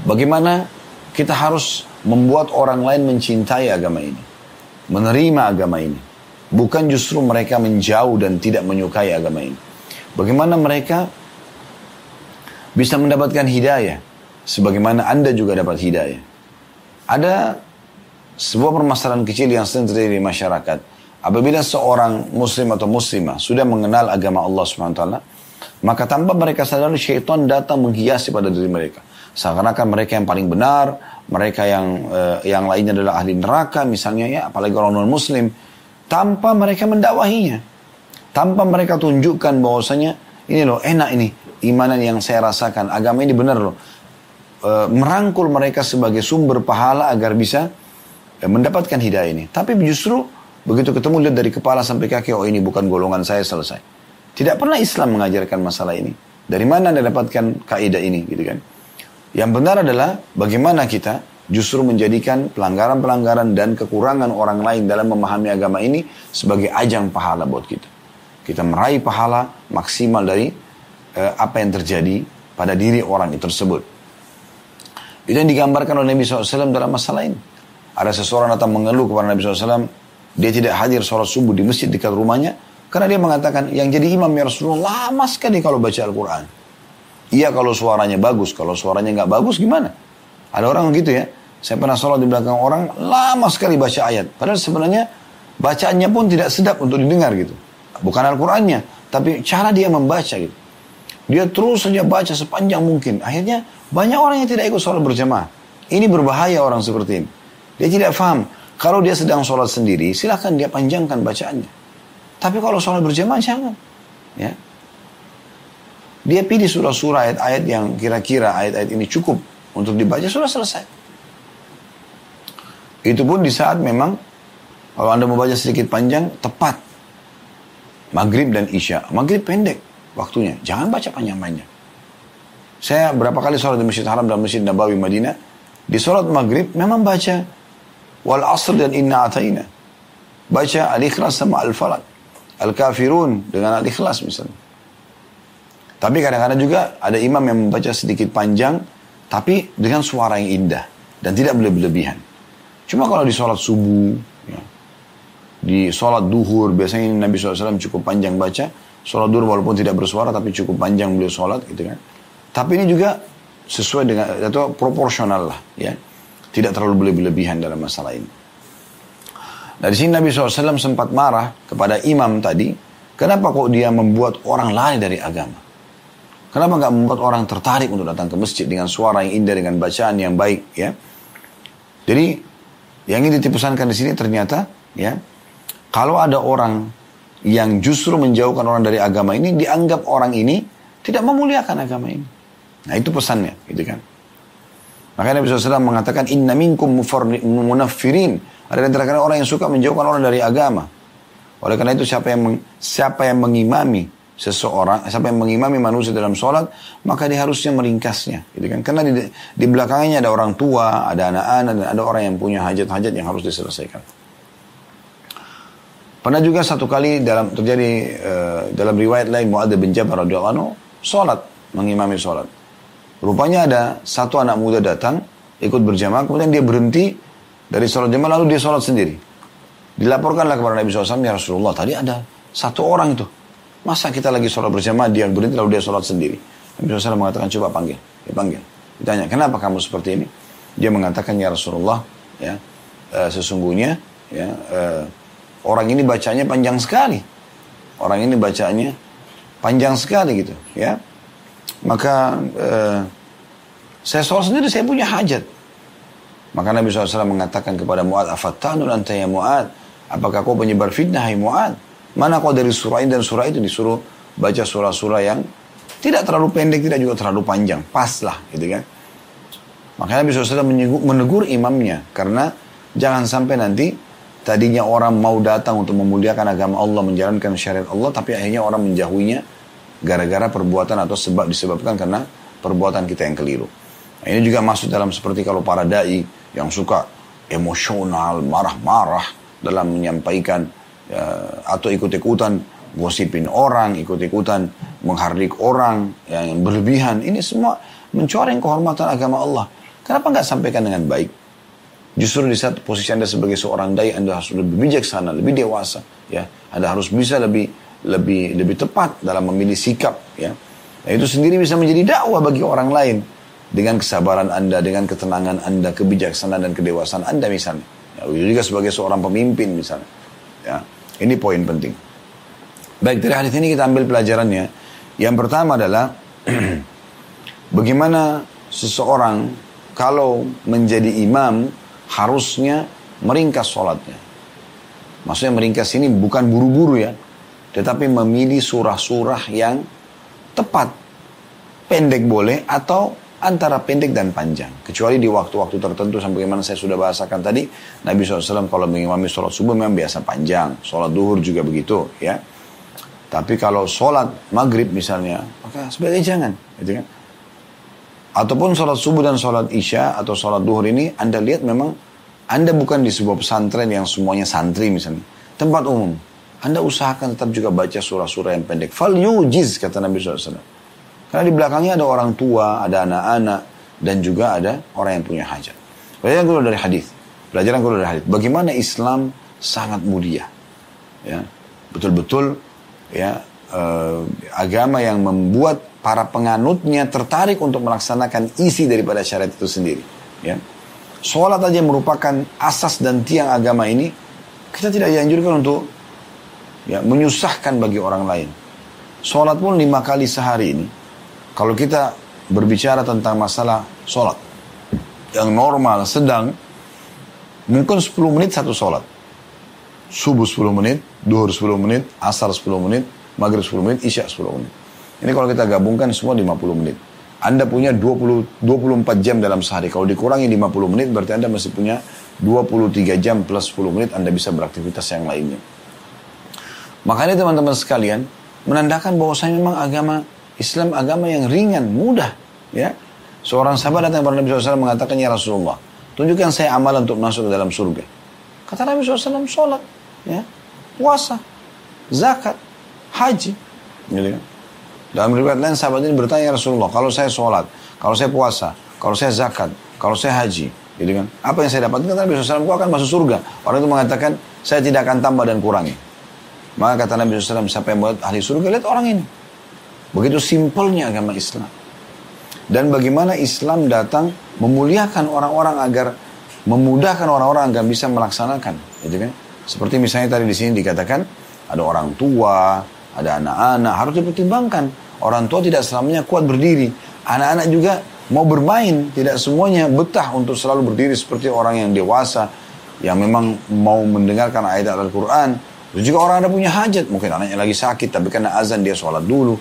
bagaimana kita harus membuat orang lain mencintai agama ini, menerima agama ini. Bukan justru mereka menjauh dan tidak menyukai agama ini. Bagaimana mereka bisa mendapatkan hidayah, sebagaimana Anda juga dapat hidayah. Ada sebuah permasalahan kecil yang sering terjadi di masyarakat. Apabila seorang muslim atau muslimah sudah mengenal agama Allah subhanahu wa taala, maka tanpa mereka sadari syaitan datang menghiasi pada diri mereka. Seakan-akan mereka yang paling benar, mereka yang eh, yang lainnya adalah ahli neraka misalnya, ya, apalagi orang non-muslim, tanpa mereka mendakwahinya. Tanpa mereka tunjukkan bahwasanya ini loh enak ini, imanan yang saya rasakan, agama ini benar loh. E, merangkul mereka sebagai sumber pahala agar bisa e, mendapatkan hidayah ini. Tapi justru begitu ketemu, lihat dari kepala sampai kaki, oh ini bukan golongan saya, selesai. Tidak pernah Islam mengajarkan masalah ini. Dari mana Anda dapatkan kaidah ini, gitu kan? Yang benar adalah bagaimana kita justru menjadikan pelanggaran-pelanggaran dan kekurangan orang lain dalam memahami agama ini sebagai ajang pahala buat kita. Kita meraih pahala maksimal dari eh, apa yang terjadi pada diri orang itu tersebut. Itu yang digambarkan oleh Nabi shallallahu alaihi wasallam dalam masalah ini. Ada seseorang datang mengeluh kepada Nabi shallallahu alaihi wasallam, dia tidak hadir sholat subuh di masjid dekat rumahnya, karena dia mengatakan, yang jadi imam ya Rasulullah, lama sekali kalau baca Al-Quran. Iya kalau suaranya bagus, kalau suaranya nggak bagus gimana? Ada orang gitu ya, saya pernah sholat di belakang orang, lama sekali baca ayat. Padahal sebenarnya bacaannya pun tidak sedap untuk didengar gitu. Bukan Al-Qur'annya, tapi cara dia membaca gitu. Dia terus saja baca sepanjang mungkin. Akhirnya banyak orang yang tidak ikut sholat berjamaah. Ini berbahaya orang seperti ini. Dia tidak paham. Kalau dia sedang sholat sendiri, silahkan dia panjangkan bacaannya. Tapi kalau sholat berjamaah, jangan. Ya. Dia pilih surah-surah, ayat-ayat yang kira-kira ayat-ayat ini cukup untuk dibaca, sudah selesai. Itu pun di saat memang, kalau Anda mau baca sedikit panjang, tepat. Maghrib dan Isya. Maghrib pendek waktunya. Jangan baca panjang-panjang. Saya berapa kali sholat di Masjid Haram dan Masjid Nabawi Madinah. Di sholat Maghrib memang baca Wal Asr dan Inna Ata'ina. Baca Al-Ikhlas sama Al-Falaq. Al-Kafirun dengan Al-Ikhlas misalnya. Tapi kadang-kadang juga ada imam yang membaca sedikit panjang, tapi dengan suara yang indah dan tidak berlebihan. Cuma kalau di sholat subuh, ya, di sholat duhur, biasanya Nabi shallallahu alaihi wasallam cukup panjang baca. Sholat duhur walaupun tidak bersuara, tapi cukup panjang beliau sholat, gitu kan. Tapi ini juga sesuai dengan, atau proporsional lah, ya. Tidak terlalu berlebihan dalam masalah ini. Nah, di sini Nabi shallallahu alaihi wasallam sempat marah kepada imam tadi. Kenapa kok dia membuat orang lari dari agama? Kenapa nggak membuat orang tertarik untuk datang ke masjid dengan suara yang indah, dengan bacaan yang baik, ya? Jadi yang ini dipesankan di sini ternyata, ya, kalau ada orang yang justru menjauhkan orang dari agama ini, dianggap orang ini tidak memuliakan agama ini. Nah itu pesannya, gitu kan? Makanya Nabi shallallahu alaihi wasallam mengatakan Inna minkum munafirin. Ada yang terkadang orang yang suka menjauhkan orang dari agama. Oleh karena itu siapa yang meng, siapa yang mengimami seseorang, sampai mengimami manusia dalam sholat, maka dia harusnya meringkasnya, gitu kan? Karena di, di belakangnya ada orang tua, ada anak-anak, dan ada orang yang punya hajat-hajat yang harus diselesaikan. Pernah juga satu kali dalam terjadi uh, dalam riwayat lain Mu'adz bin Jabal radhiyallahu anhu sholat, mengimami sholat. Rupanya ada satu anak muda datang ikut berjamaah, kemudian dia berhenti dari sholat jamaah lalu dia sholat sendiri. Dilaporkanlah kepada Nabi shallallahu alaihi wasallam, ya Rasulullah, tadi ada satu orang itu. Masa kita lagi sholat berjamaah, dia berhenti, lalu dia sholat sendiri. Nabi shallallahu alaihi wasallam mengatakan, coba panggil. Dia panggil. Ditanya, kenapa kamu seperti ini? Dia mengatakan, ya Rasulullah, ya, e, sesungguhnya, ya, e, orang ini bacanya panjang sekali. Orang ini bacanya panjang sekali, gitu, ya. Maka, e, saya sholat sendiri, saya punya hajat. Maka Nabi shallallahu alaihi wasallam mengatakan kepada Mu'ad, afattanul anta ya Mu'ad, apakah kau penyebar fitnah, hai Mu'ad? Mana kau dari surah ini dan surah itu? Disuruh baca surah-surah yang tidak terlalu pendek, tidak juga terlalu panjang. Pas lah, gitu kan. Makanya Nabi shallallahu alaihi wasallam menegur imamnya. Karena jangan sampai nanti tadinya orang mau datang untuk memuliakan agama Allah, menjalankan syariat Allah, tapi akhirnya orang menjauhinya gara-gara perbuatan atau sebab disebabkan karena perbuatan kita yang keliru. Nah, ini juga masuk dalam seperti kalau para da'i yang suka emosional, marah-marah dalam menyampaikan, ya, atau ikut-ikutan gosipin orang, ikut-ikutan menghardik orang yang berlebihan. Ini semua mencoreng kehormatan agama Allah. Kenapa nggak sampaikan dengan baik? Justru di saat posisi Anda sebagai seorang dai, Anda harus lebih bijaksana, lebih dewasa, ya. Anda harus bisa lebih lebih lebih tepat dalam memilih sikap, ya. Nah, itu sendiri bisa menjadi dakwah bagi orang lain dengan kesabaran Anda, dengan ketenangan Anda, kebijaksanaan dan kedewasaan Anda misalnya. Ya, juga sebagai seorang pemimpin misalnya, ya. Ini poin penting. Baik, dari hadis ini kita ambil pelajarannya. Yang pertama adalah bagaimana seseorang kalau menjadi imam harusnya meringkas sholatnya. Maksudnya meringkas ini bukan buru-buru ya, tetapi memilih surah-surah yang tepat. Pendek boleh atau antara pendek dan panjang. Kecuali di waktu-waktu tertentu, sebagaimana saya sudah bahasakan tadi, Nabi shallallahu alaihi wasallam kalau mengimami sholat subuh memang biasa panjang. Sholat duhur juga begitu ya. Tapi kalau sholat maghrib misalnya, maka sebaiknya jangan. Gitu kan? Ataupun sholat subuh dan sholat isya atau sholat duhur ini, Anda lihat memang Anda bukan di sebuah pesantren yang semuanya santri misalnya. Tempat umum. Anda usahakan tetap juga baca surah-surah yang pendek. Fal yujiz, kata Nabi shallallahu alaihi wasallam. Karena di belakangnya ada orang tua, ada anak-anak, dan juga ada orang yang punya hajat. Pelajaran kedua dari hadis. Pelajaran kedua dari hadis. Bagaimana Islam sangat mulia, ya, betul-betul, ya, eh, agama yang membuat para penganutnya tertarik untuk melaksanakan isi daripada syariat itu sendiri. Ya. Sholat aja merupakan asas dan tiang agama ini. Kita tidak dianjurkan untuk, ya, menyusahkan bagi orang lain. Sholat pun lima kali sehari ini. Kalau kita berbicara tentang masalah sholat yang normal, sedang, mungkin sepuluh menit satu sholat. Subuh sepuluh menit, duhur sepuluh menit, asar sepuluh menit, maghrib sepuluh menit, isya sepuluh menit. Ini kalau kita gabungkan semua lima puluh menit. Anda punya dua puluh, dua puluh empat jam dalam sehari. Kalau dikurangi lima puluh menit berarti Anda masih punya dua puluh tiga jam plus sepuluh menit Anda bisa beraktivitas yang lainnya. Makanya teman-teman sekalian, menandakan bahwasanya memang agama Islam agama yang ringan, mudah. Ya, seorang sahabat datang kepada Nabi shallallahu alaihi wasallam mengatakan, "Ya Rasulullah, tunjukkan saya amalan untuk masuk ke dalam surga." Kata Nabi shallallahu alaihi wasallam, sholat, ya, puasa, zakat, haji. Gitu. Dalam riwayat lain sahabat ini bertanya, "Ya Rasulullah, kalau saya sholat, kalau saya puasa, kalau saya zakat, kalau saya haji, gitu kan, apa yang saya dapatkan?" Kata Nabi shallallahu alaihi wasallam, "Aku akan masuk surga." Orang itu mengatakan, "Saya tidak akan tambah dan kurangi." Maka kata Nabi shallallahu alaihi wasallam, siapa yang buat ahli surga? Lihat orang ini. Begitu simpelnya agama Islam. Dan bagaimana Islam datang memuliakan orang-orang agar memudahkan orang-orang agar bisa melaksanakan, gitu kan? Seperti misalnya tadi di sini dikatakan ada orang tua, ada anak-anak, harus dipertimbangkan. Orang tua tidak selamanya kuat berdiri. Anak-anak juga mau bermain, tidak semuanya betah untuk selalu berdiri seperti orang yang dewasa yang memang mau mendengarkan ayat Al-Quran. Dan juga orang ada punya hajat, mungkin anaknya lagi sakit tapi karena azan dia sholat dulu.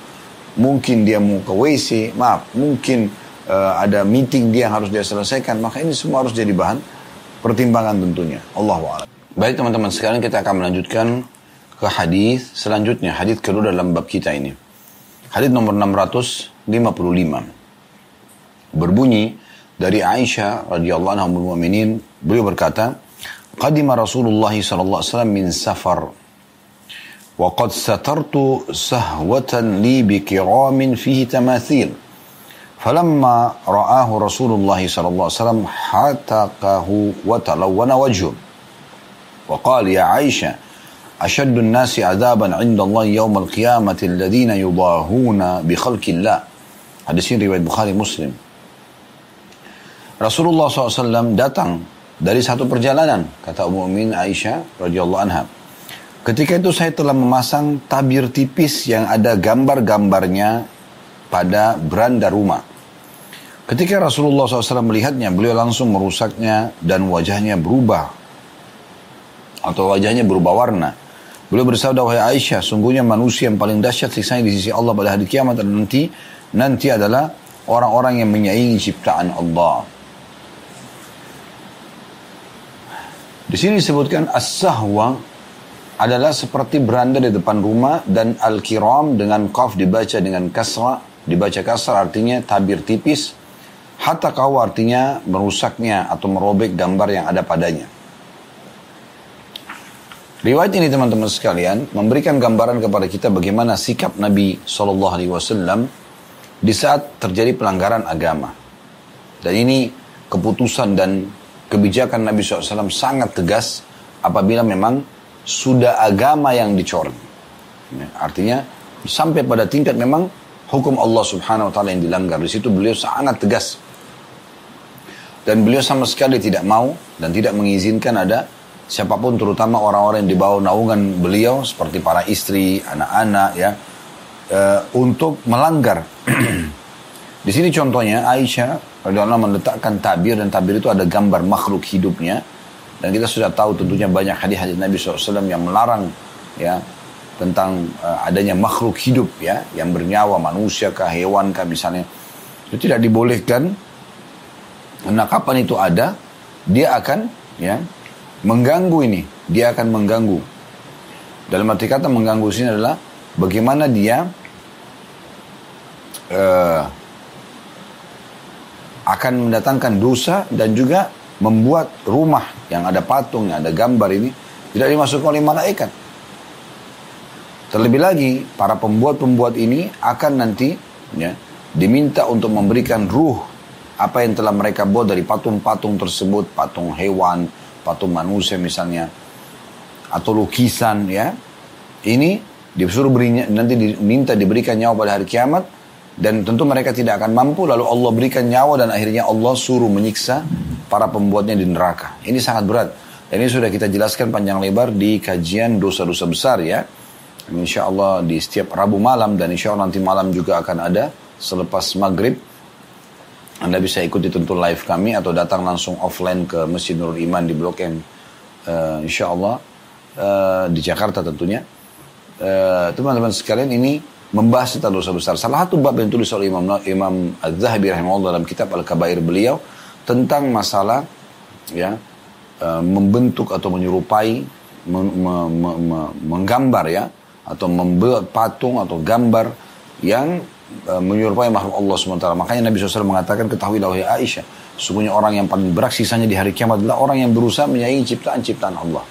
Mungkin dia mau ke W C, maaf, mungkin uh, ada meeting dia harus dia selesaikan. Maka ini semua harus jadi bahan pertimbangan tentunya. Allahu a'lam. Baik teman-teman, sekarang kita akan melanjutkan ke hadis selanjutnya. Hadis kedua dalam bab kita ini. Hadis nomor enam ratus lima puluh lima. Berbunyi dari Aisyah radhiyallahu anha ummul mukminin, beliau berkata, "Qadima Rasulullah sallallahu alaihi wasallam min safar. وقد سترت سهوة لي بكرام فيه تماثيل فلما رآه رسول الله صلى الله عليه وسلم حتقه وتلون وجهه وقال يا عائشة أشد الناس عذابا عند الله يوم القيامة الذين يضاهون بخلق الله. Hadis riwayat Bukhari Muslim. Rasulullah shallallahu alaihi wasallam datang dari satu perjalanan, kata Ummu Mukminin Aisyah radhiyallahu anha. Ketika itu saya telah memasang tabir tipis yang ada gambar-gambarnya pada beranda rumah. Ketika Rasulullah shallallahu alaihi wasallam melihatnya, beliau langsung merusaknya dan wajahnya berubah. Atau wajahnya berubah warna. Beliau bersabda, "Wahai Aisyah, sungguhnya manusia yang paling dahsyat siksanya di sisi Allah pada hari kiamat dan nanti, nanti adalah orang-orang yang menyaingi ciptaan Allah." Di sini disebutkan as-sahwa adalah seperti beranda di depan rumah, dan al-kiram dengan qaf dibaca dengan kasra, dibaca kasra artinya tabir tipis, hatta kaw artinya merusaknya atau merobek gambar yang ada padanya. Riwayat ini teman-teman sekalian memberikan gambaran kepada kita bagaimana sikap Nabi shallallahu alaihi wasallam di saat terjadi pelanggaran agama. Dan ini keputusan dan kebijakan Nabi shallallahu alaihi wasallam sangat tegas apabila memang sudah agama yang dicoreng. Artinya sampai pada tingkat memang hukum Allah subhanahu wa ta'ala yang dilanggar. Di situ beliau sangat tegas. Dan beliau sama sekali tidak mau dan tidak mengizinkan ada siapapun, terutama orang-orang yang di bawah naungan beliau seperti para istri, anak-anak, ya, e, untuk melanggar. Di sini contohnya Aisyah radhiyallahu anha meletakkan tabir, dan tabir itu ada gambar makhluk hidupnya. Dan kita sudah tahu tentunya banyak hadis-hadis Nabi shallallahu alaihi wasallam yang melarang ya tentang uh, adanya makhluk hidup ya yang bernyawa, manusia kah, hewan kah misalnya. Itu tidak dibolehkan. Karena kapan itu ada, dia akan ya mengganggu ini, dia akan mengganggu. Dalam arti kata mengganggu sini adalah bagaimana dia uh, akan mendatangkan dosa dan juga membuat rumah yang ada patung, yang ada gambar ini tidak dimasukkan oleh malaikat. Terlebih lagi para pembuat-pembuat ini akan nanti ya, diminta untuk memberikan ruh apa yang telah mereka buat dari patung-patung tersebut, patung hewan, patung manusia misalnya, atau lukisan ya. Ini disuruh beri, nanti diminta diberikan nyawa pada hari kiamat, dan tentu mereka tidak akan mampu, lalu Allah berikan nyawa dan akhirnya Allah suruh menyiksa para pembuatnya di neraka. Ini sangat berat. Dan ini sudah kita jelaskan panjang lebar di kajian dosa-dosa besar ya. Insya Allah di setiap Rabu malam, dan insya Allah nanti malam juga akan ada selepas maghrib. Anda bisa ikuti tentu live kami atau datang langsung offline ke Masjid Nurul Iman di Blok M. Uh, insya Allah uh, di Jakarta tentunya. Uh, teman-teman sekalian, ini membahas tentang dosa besar. Salah satu bab yang ditulis oleh Imam Imam Az-Zahabi rahimahullah dalam kitab Al-Kabair beliau tentang masalah ya uh, membentuk atau menyerupai, mem- mem- mem- menggambar ya, atau membuat patung atau gambar yang uh, menyerupai makhluk Allah subhanahu wa taala. Makanya Nabi shallallahu alaihi wasallam mengatakan, ketahuilah wahai Aisyah, sesungguhnya orang yang paling berat sisanya di hari kiamat adalah orang yang berusaha menyaingi ciptaan-ciptaan Allah.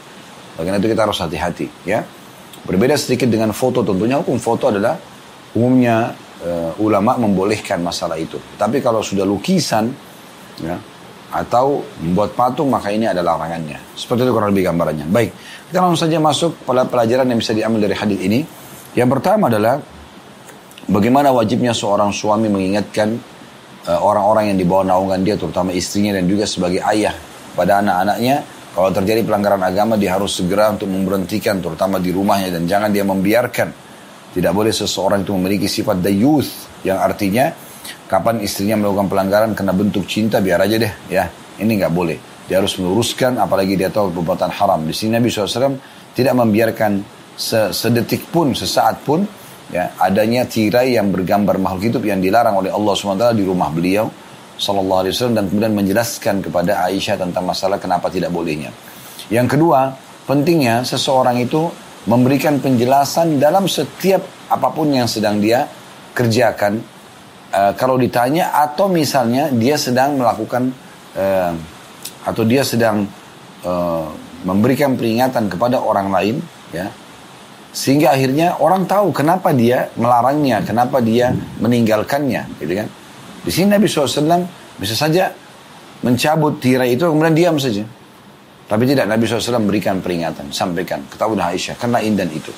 Karena itu kita harus hati-hati ya. Berbeda sedikit dengan foto, tentunya hukum foto adalah umumnya uh, ulama membolehkan masalah itu. Tapi kalau sudah lukisan ya, atau membuat patung, maka ini ada larangannya. Seperti itu kurang lebih gambarannya. Baik, kita langsung saja masuk pada pelajaran yang bisa diambil dari hadis ini. Yang pertama adalah bagaimana wajibnya seorang suami mengingatkan uh, orang-orang yang di bawah naungan dia, terutama istrinya dan juga sebagai ayah pada anak-anaknya. Kalau terjadi pelanggaran agama, dia harus segera untuk memberhentikan, terutama di rumahnya, dan jangan dia membiarkan. Tidak boleh seseorang itu memiliki sifat dayuth, yang artinya kapan istrinya melakukan pelanggaran kena bentuk cinta, biar aja deh ya. Ini gak boleh. Dia harus meluruskan, apalagi dia tahu perbuatan haram. Di sini Nabi shallallahu alaihi wasallam tidak membiarkan sedetik pun, sesaat pun ya, adanya tirai yang bergambar makhluk hidup yang dilarang oleh Allah subhanahu wa taala di rumah beliau sallallahu alaihi wasallam, dan kemudian menjelaskan kepada Aisyah tentang masalah kenapa tidak bolehnya. Yang kedua, pentingnya seseorang itu memberikan penjelasan dalam setiap apapun yang sedang dia kerjakan. Uh, kalau ditanya, atau misalnya dia sedang melakukan uh, atau dia sedang uh, memberikan peringatan kepada orang lain ya, sehingga akhirnya orang tahu kenapa dia melarangnya, kenapa dia meninggalkannya gitu kan. Di sini Nabi shallallahu alaihi wasallam bisa saja mencabut tirai itu kemudian diam saja, tapi tidak, Nabi shallallahu alaihi wasallam berikan peringatan, sampaikan, ketahuilah Aisyah, kenain dan itu.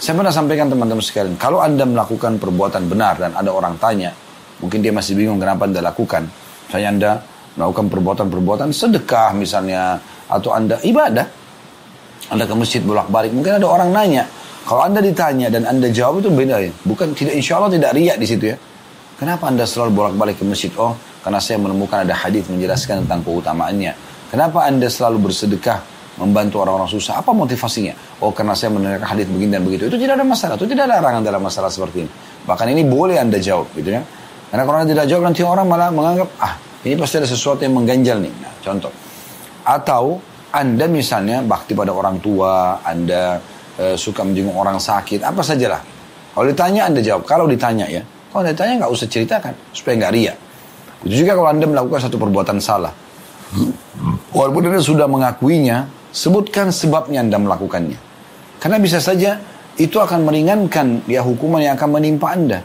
Saya pernah sampaikan teman-teman sekalian, kalau Anda melakukan perbuatan benar dan ada orang tanya, mungkin dia masih bingung kenapa Anda lakukan. Misalnya Anda melakukan perbuatan-perbuatan sedekah misalnya, atau Anda ibadah, Anda ke masjid bolak-balik, mungkin ada orang nanya. Kalau Anda ditanya dan Anda jawab, itu beda ya. Bukan, tidak, insya Allah tidak riya di situ ya. Kenapa Anda selalu bolak-balik ke masjid? Oh, karena saya menemukan ada hadis menjelaskan tentang keutamaannya. Kenapa Anda selalu bersedekah, membantu orang-orang susah? Apa motivasinya? Oh, karena saya mendengar hadis begini dan begitu. Itu tidak ada masalah. Itu tidak ada larangan dalam masalah seperti ini. Bahkan ini boleh Anda jawab, gitu ya. Karena kalau Anda tidak jawab, nanti orang malah menganggap, ah, ini pasti ada sesuatu yang mengganjal nih. Nah, contoh. Atau Anda misalnya bakti pada orang tua, Anda e, suka menjenguk orang sakit, apa sajalah. Kalau ditanya, Anda jawab. Kalau ditanya ya, kalau ditanya nggak usah ceritakan, supaya nggak riya. Itu juga kalau Anda melakukan satu perbuatan salah, walaupun Anda sudah mengakuinya, sebutkan sebabnya Anda melakukannya. Karena bisa saja itu akan meringankan ya hukuman yang akan menimpa Anda.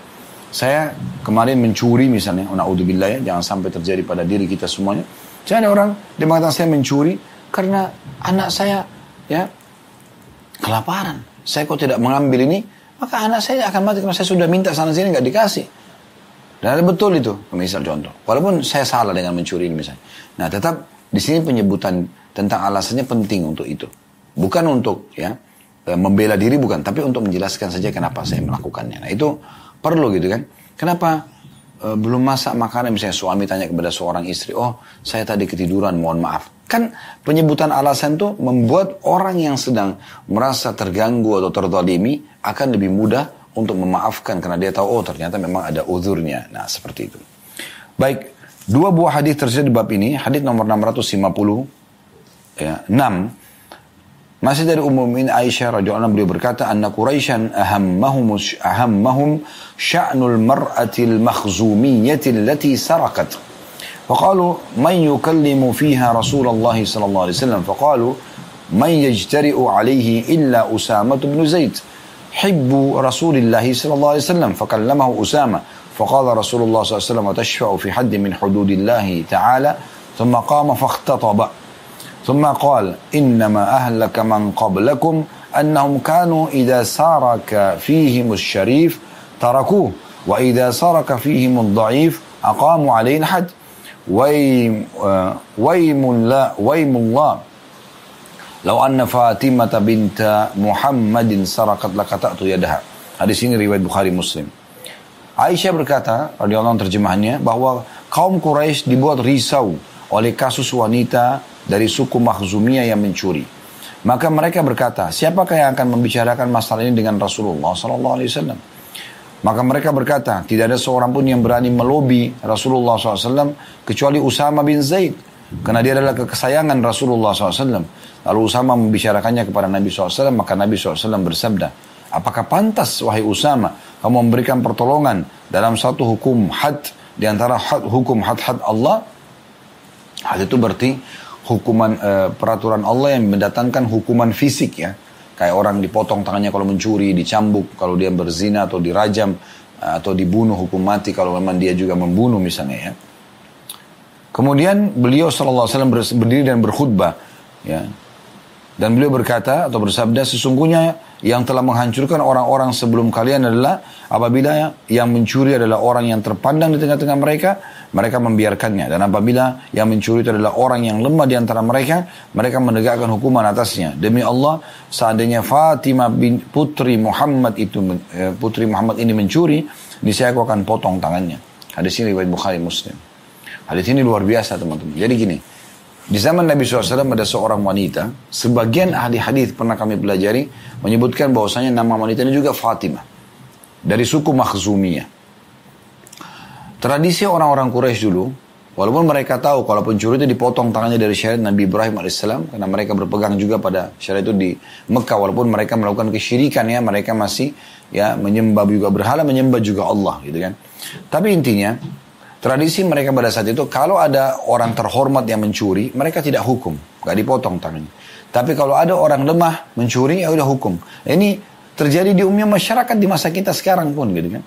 Saya kemarin mencuri misalnya, na'udzubillah ya, jangan sampai terjadi pada diri kita semuanya. Jangan ada orang, dia mengatakan saya mencuri karena anak saya ya kelaparan. Saya kok tidak mengambil ini, maka anak saya akan mati karena saya sudah minta sana sini nggak dikasih. Dan betul itu, misal contoh. Walaupun saya salah dengan mencuri ini misalnya. Nah, tetap di sini penyebutan tentang alasannya penting untuk itu. Bukan untuk ya membela diri, bukan, tapi untuk menjelaskan saja kenapa saya melakukannya. Nah, itu perlu gitu kan. Kenapa uh, belum masak makanan, misalnya suami tanya kepada seorang istri, oh saya tadi ketiduran, mohon maaf. Kan penyebutan alasan itu membuat orang yang sedang merasa terganggu atau terzalimi akan lebih mudah untuk memaafkan, karena dia tahu, oh ternyata memang ada uzurnya. Nah, seperti itu. Baik, dua buah hadis terjadi di bab ini. Hadis nomor enam ratus lima puluh enam ya, masih dari Ummul Mukminin Aisyah radhiyallahu anha, beliau berkata, "Anna Quraisyan ahammahum ahammahum sya'nul mar'atil makhzumiyatil lati saraqat." Fa qalu, "Man yukallimu fiha Rasulullah sallallahu alaihi wasallam?" Fa qalu, "Man yajtari'u alayhi illa Usamah bin Zaid, hibbu Rasulillah sallallahu alaihi wasallam." Fa kallamahu Usama, fa qala Rasulullah sallallahu alaihi wasallam, "Tashfa'u fi hadd min hududillah ta'ala." Thumma qama fakhtataba. ثم قال إنما أهلك من قبلكم أنهم كانوا إذا سارك فيهم الشريف تركوه وإذا سارك فيهم الضعيف أقاموا عليه الحد ويم لا ويم الله لو أن فاطمة بنت محمد سرقت لقطعت يدها. Hadis ini riwayat Bukhari Muslim. Aisyah berkata radhiyallahu anha, terjemahannya bahwa kaum Quraisy dibuat risau oleh kasus wanita dari suku Makhzumiyah yang mencuri. Maka mereka berkata, siapakah yang akan membicarakan masalah ini dengan Rasulullah sallallahu alaihi wasallam? Maka mereka berkata, tidak ada seorang pun yang berani melobi Rasulullah sallallahu alaihi wasallam kecuali Usama bin Zaid, karena dia adalah kesayangan Rasulullah sallallahu alaihi wasallam. Lalu Usama membicarakannya kepada Nabi sallallahu alaihi wasallam, maka Nabi sallallahu alaihi wasallam bersabda, "Apakah pantas wahai Usama kamu memberikan pertolongan dalam satu hukum had di antara had, hukum had-had Allah?" Had itu berarti hukuman, e, peraturan Allah yang mendatangkan hukuman fisik ya, kayak orang dipotong tangannya kalau mencuri, dicambuk kalau dia berzina, atau dirajam, atau dibunuh hukum mati kalau memang dia juga membunuh misalnya ya. Kemudian beliau sallallahu alaihi wasallam berdiri dan berkhutbah ya, dan beliau berkata atau bersabda, sesungguhnya yang telah menghancurkan orang-orang sebelum kalian adalah apabila yang mencuri adalah orang yang terpandang di tengah-tengah mereka, mereka membiarkannya. Dan apabila yang mencuri itu adalah orang yang lemah di antara mereka, mereka menegakkan hukuman atasnya. Demi Allah, seandainya Fatimah bin putri Muhammad itu putri Muhammad ini mencuri, niscaya aku akan potong tangannya. Hadis ini riwayat Bukhari Muslim. Hadis ini luar biasa teman-teman. Jadi gini, di zaman Nabi shallallahu alaihi wasallam ada seorang wanita. Sebagian ahli hadis pernah kami pelajari menyebutkan bahwasanya nama wanita ini juga Fatimah, dari suku Makhzumiyah. Tradisi orang-orang Quraisy dulu, walaupun mereka tahu kalau pencuri itu dipotong tangannya dari syariat Nabi Ibrahim alaihissalam, karena mereka berpegang juga pada syariat itu di Mekah, walaupun mereka melakukan kesyirikan ya, mereka masih ya menyembah juga berhala, menyembah juga Allah gitu kan. Tapi intinya, tradisi mereka pada saat itu, kalau ada orang terhormat yang mencuri, mereka tidak hukum, gak dipotong tangannya. Tapi kalau ada orang lemah mencuri, ya udah hukum. Ini terjadi di umumnya masyarakat di masa kita sekarang pun gitu kan.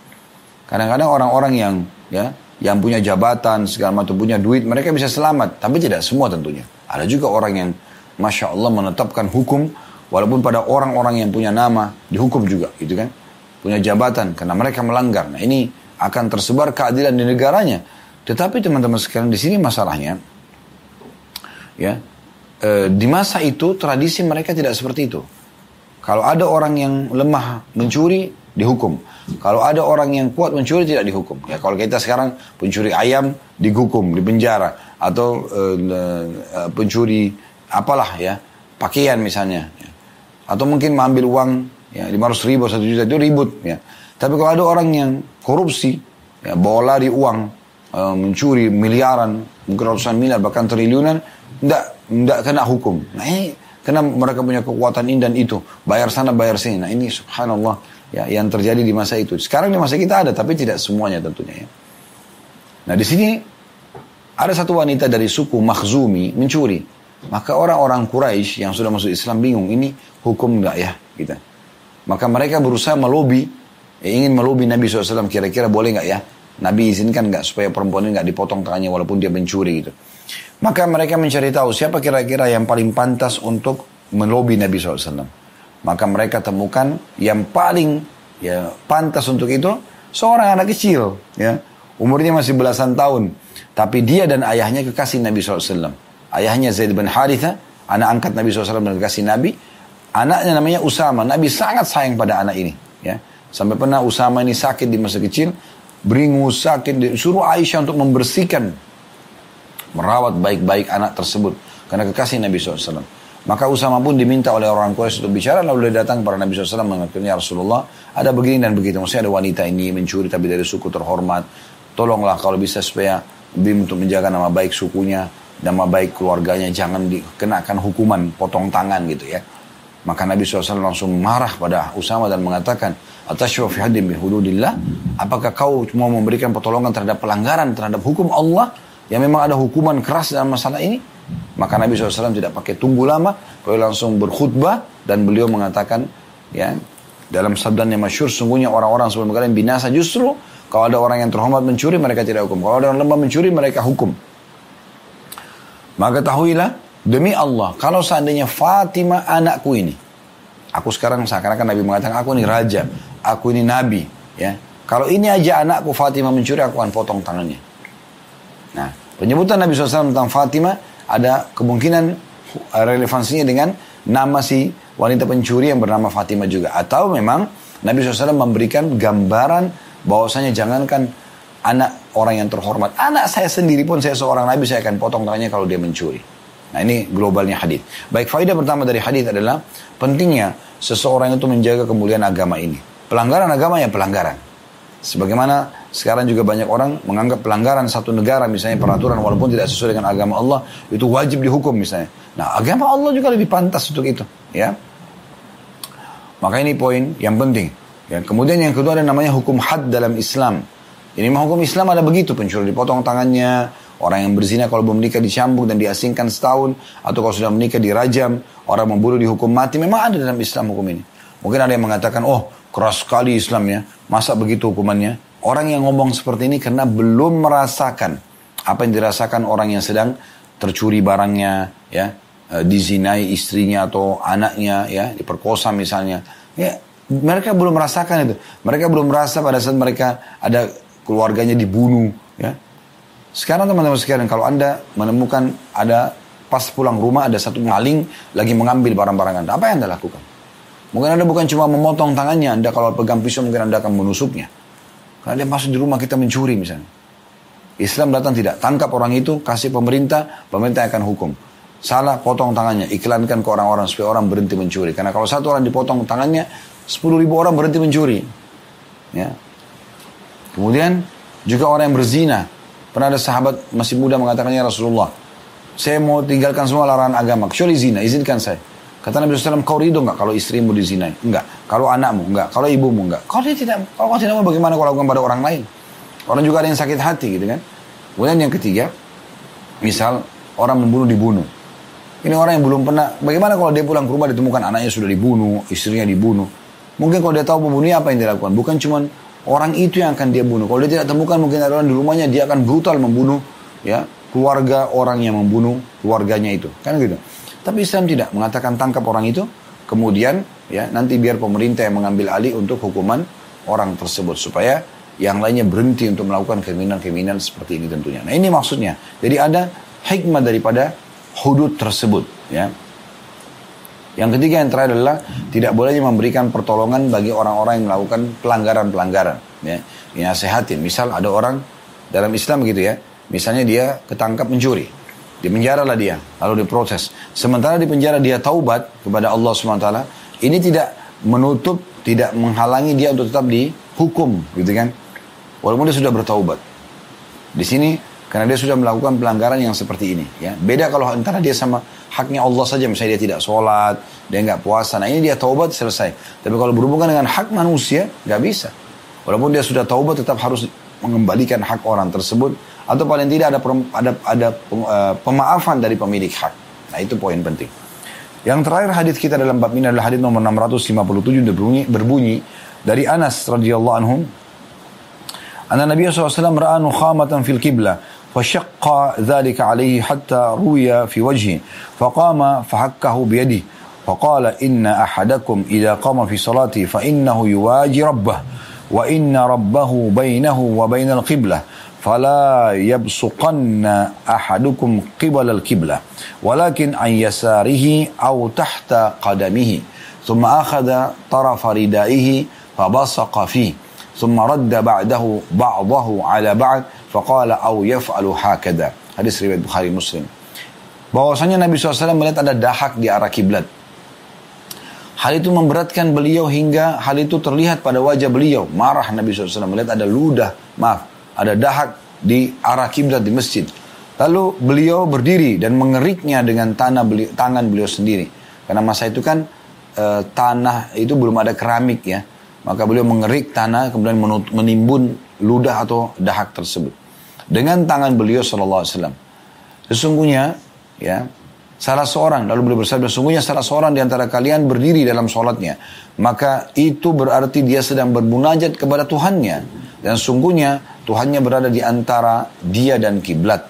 Kadang-kadang orang-orang yang ya, yang punya jabatan, segala macam punya duit, mereka bisa selamat. Tapi tidak semua tentunya. Ada juga orang yang, Masya Allah, menetapkan hukum, walaupun pada orang-orang yang punya nama, dihukum juga, gitu kan. Punya jabatan, karena mereka melanggar. Nah, ini akan tersebar keadilan di negaranya. Tetapi teman-teman sekalian, di sini masalahnya, ya, e, di masa itu, tradisi mereka tidak seperti itu. Kalau ada orang yang lemah mencuri, dihukum. Kalau ada orang yang kuat mencuri tidak dihukum. Ya, kalau kita sekarang pencuri ayam dihukum, dipenjara, atau uh, uh, pencuri apalah ya, pakaian misalnya, ya. Atau mungkin mengambil uang ya, lima ratus ribu, satu juta, itu ribut ya. Tapi kalau ada orang yang korupsi, ya, bawa lari uang, uh, mencuri miliaran, mungkin ratusan miliar bahkan triliunan, tidak kena hukum. Nah, ini, karena mereka punya kekuatan ini dan itu, bayar sana bayar sini. Nah ini subhanallah ya, yang terjadi di masa itu. Sekarang di masa kita ada, tapi tidak semuanya tentunya ya. Nah di sini ada satu wanita dari suku Makhzumi mencuri. Maka orang-orang Quraisy yang sudah masuk Islam bingung, ini hukum enggak ya kita. Maka mereka berusaha melobi, ya, ingin melobi Nabi shallallahu alaihi wasallam, kira-kira boleh enggak ya, Nabi izinkan enggak supaya perempuan ini enggak dipotong tangannya walaupun dia mencuri gitu. Maka mereka mencari tahu siapa kira-kira yang paling pantas untuk melobi Nabi shallallahu alaihi wasallam. Maka mereka temukan yang paling ya, pantas untuk itu seorang anak kecil, ya, umurnya masih belasan tahun. Tapi dia dan ayahnya kekasih Nabi shallallahu alaihi wasallam. Ayahnya Zaid bin Haritha, anak angkat Nabi shallallahu alaihi wasallam dan kekasih Nabi. Anaknya namanya Usama. Nabi sangat sayang pada anak ini. Ya. Sampai pernah Usama ini sakit di masa kecil. beringus, sakit. Suruh Aisyah untuk membersihkan, merawat baik-baik anak tersebut, karena kekasih Nabi shallallahu alaihi wasallam. Maka Usama pun diminta oleh orang Quraisy untuk bicara, lalu dia datang kepada Nabi shallallahu alaihi wasallam mengatakan, ya Rasulullah, ada begini dan begitu. Maksudnya ada wanita ini mencuri tapi dari suku terhormat. Tolonglah kalau bisa supaya lebih untuk menjaga nama baik sukunya, nama baik keluarganya, jangan dikenakan hukuman potong tangan gitu ya. Maka Nabi shallallahu alaihi wasallam langsung marah pada Usama dan mengatakan, Atashwa fi hadim bi hududillah, apakah kau mau memberikan pertolongan terhadap pelanggaran terhadap hukum Allah yang memang ada hukuman keras dalam masalah ini? Maka Nabi shallallahu alaihi wasallam tidak pakai tunggu lama, beliau langsung berkhutbah dan beliau mengatakan, ya, dalam sabdanya masyhur, sungguhnya orang-orang sebelum kalian binasa justru kalau ada orang yang terhormat mencuri mereka tidak hukum, kalau ada orang lemah mencuri mereka hukum. Maka ketahuilah demi Allah, kalau seandainya Fatimah anakku ini, aku sekarang seakan-akan Nabi mengatakan aku ini raja, aku ini nabi, ya, kalau ini aja anakku Fatimah mencuri, aku akan potong tangannya. Nah, penyebutan Nabi shallallahu alaihi wasallam tentang Fatimah ada kemungkinan relevansinya dengan nama si wanita pencuri yang bernama Fatimah juga. Atau memang Nabi shallallahu alaihi wasallam memberikan gambaran bahwasanya jangankan anak orang yang terhormat, anak saya sendiri pun, saya seorang Nabi, saya akan potong tangannya kalau dia mencuri. Nah, ini globalnya hadis. Baik, faedah pertama dari hadis adalah pentingnya seseorang itu menjaga kemuliaan agama ini. Pelanggaran agama ya pelanggaran. Sebagaimana sekarang juga banyak orang menganggap pelanggaran satu negara, misalnya peraturan walaupun tidak sesuai dengan agama Allah, itu wajib dihukum misalnya. Nah, agama Allah juga lebih pantas untuk itu, ya. Maka ini poin yang penting. Ya. Kemudian yang kedua ada namanya hukum had dalam Islam. Ini mah hukum Islam ada begitu, pencuri dipotong tangannya, orang yang berzina kalau belum menikah dicambuk dan diasingkan setahun, atau kalau sudah menikah dirajam, orang membunuh dihukum mati. Memang ada dalam Islam hukum ini. Mungkin ada yang mengatakan, oh keras sekali Islamnya, masa begitu hukumannya? Orang yang ngomong seperti ini karena belum merasakan apa yang dirasakan orang yang sedang tercuri barangnya, ya, e, dizinai istrinya atau anaknya, ya, diperkosa misalnya. Ya, mereka belum merasakan itu. Mereka belum merasa pada saat mereka ada keluarganya dibunuh, ya. Sekarang teman-teman sekalian, kalau Anda menemukan ada pas pulang rumah ada satu maling lagi mengambil barang-barang Anda, apa yang Anda lakukan? Mungkin Anda bukan cuma memotong tangannya, Anda kalau pegang pisau mungkin Anda akan menusuknya. Karena dia masuk di rumah kita mencuri misalnya. Islam datang tidak, tangkap orang itu, kasih pemerintah, pemerintah akan hukum. Salah, potong tangannya, iklankan ke orang-orang supaya orang berhenti mencuri. Karena kalau satu orang dipotong tangannya, sepuluh ribu orang berhenti mencuri. Ya. Kemudian juga orang yang berzina. Pernah ada sahabat masih muda mengatakannya, Rasulullah, saya mau tinggalkan semua larangan agama, kecuali zina, izinkan saya. Kata Nabi shallallahu alaihi wasallam, kau ridho enggak kalau istrimu dizinai? Enggak. Kalau anakmu? Enggak. Kalau ibumu? Enggak. Kalau dia tidak, kalau tidak mau bagaimana kau lakukan pada orang lain? Orang juga ada yang sakit hati gitu kan. Kemudian yang ketiga, misal orang membunuh dibunuh. Ini orang yang belum pernah, bagaimana kalau dia pulang ke rumah ditemukan anaknya sudah dibunuh, istrinya dibunuh. Mungkin kalau dia tahu pembunuhnya apa yang dia lakukan. Bukan cuma orang itu yang akan dia bunuh. Kalau dia tidak temukan mungkin ada orang di rumahnya, dia akan brutal membunuh, ya, keluarga orang yang membunuh keluarganya itu. Kan gitu. Tapi Islam tidak mengatakan tangkap orang itu, kemudian ya nanti biar pemerintah yang mengambil alih untuk hukuman orang tersebut supaya yang lainnya berhenti untuk melakukan kriminal-kriminal seperti ini tentunya. Nah, ini maksudnya. Jadi ada hikmah daripada hudud tersebut, ya. Yang ketiga yang terakhir adalah tidak boleh memberikan pertolongan bagi orang-orang yang melakukan pelanggaran-pelanggaran, ya. Dinasehatin, misal ada orang dalam Islam gitu ya. Misalnya dia ketangkap mencuri. Di penjara lah dia, lalu diproses. Sementara di penjara dia taubat kepada Allah subhanahu wa taala, ini tidak menutup, tidak menghalangi dia untuk tetap dihukum, gitu kan? Walaupun dia sudah bertaubat. Di sini karena dia sudah melakukan pelanggaran yang seperti ini, ya. Beda kalau antara dia sama haknya Allah saja, misalnya dia tidak sholat, dia nggak puasa. Nah, ini dia taubat selesai. Tapi kalau berhubungan dengan hak manusia, nggak bisa. Walaupun dia sudah taubat, tetap harus mengembalikan hak orang tersebut. Atau paling tidak ada ada, ada uh, pemaafan dari pemilik hak. Nah, itu poin penting. Yang terakhir hadis kita dalam bab ini adalah hadis nomor enam ratus lima puluh tujuh berbunyi, berbunyi dari Anas radhiyallahu anhu. Anna Nabi sallallahu alaihi wasallam ra'a nukhamatan fil qiblah fa syaqqa dzalika alaihi hatta ruya fi wajhi fa qama fa hakkahu bi yadihi fa qala inna ahadakum idza qama fi salati fa innahu yuwaji rabbah wa inna rabbahu bainahu wa bainal qiblah فلا يبصقن أحدكم قبل القبلة ولكن عن يساره أو تحت قدمه ثم أخذ طرف ردائه فبصق فيه Summa radda ba'dahu ba'dahu ala ba'd faqala aw yaf'alu hakada. Hadis riwayat Bukhari Muslim. Bahwasanya Nabi shallallahu alaihi wasallam melihat ada dahak di arah kiblat. Hal itu memberatkan beliau hingga hal itu terlihat pada wajah beliau. Marah Nabi shallallahu alaihi wasallam melihat ada ludah, maaf, ada dahak di arah kiblat di masjid. Lalu beliau berdiri dan mengeriknya dengan tanah beli, tangan beliau sendiri. Karena masa itu kan e, tanah itu belum ada keramik ya. Maka beliau mengerik tanah kemudian menut, menimbun ludah atau dahak tersebut dengan tangan beliau sallallahu alaihi wasallam. Sesungguhnya ya salah seorang, lalu beliau bersabda, sesungguhnya salah seorang di antara kalian berdiri dalam sholatnya, maka itu berarti dia sedang bermunajat kepada Tuhannya, dan sungguhnya Tuhannya berada di antara dia dan kiblat.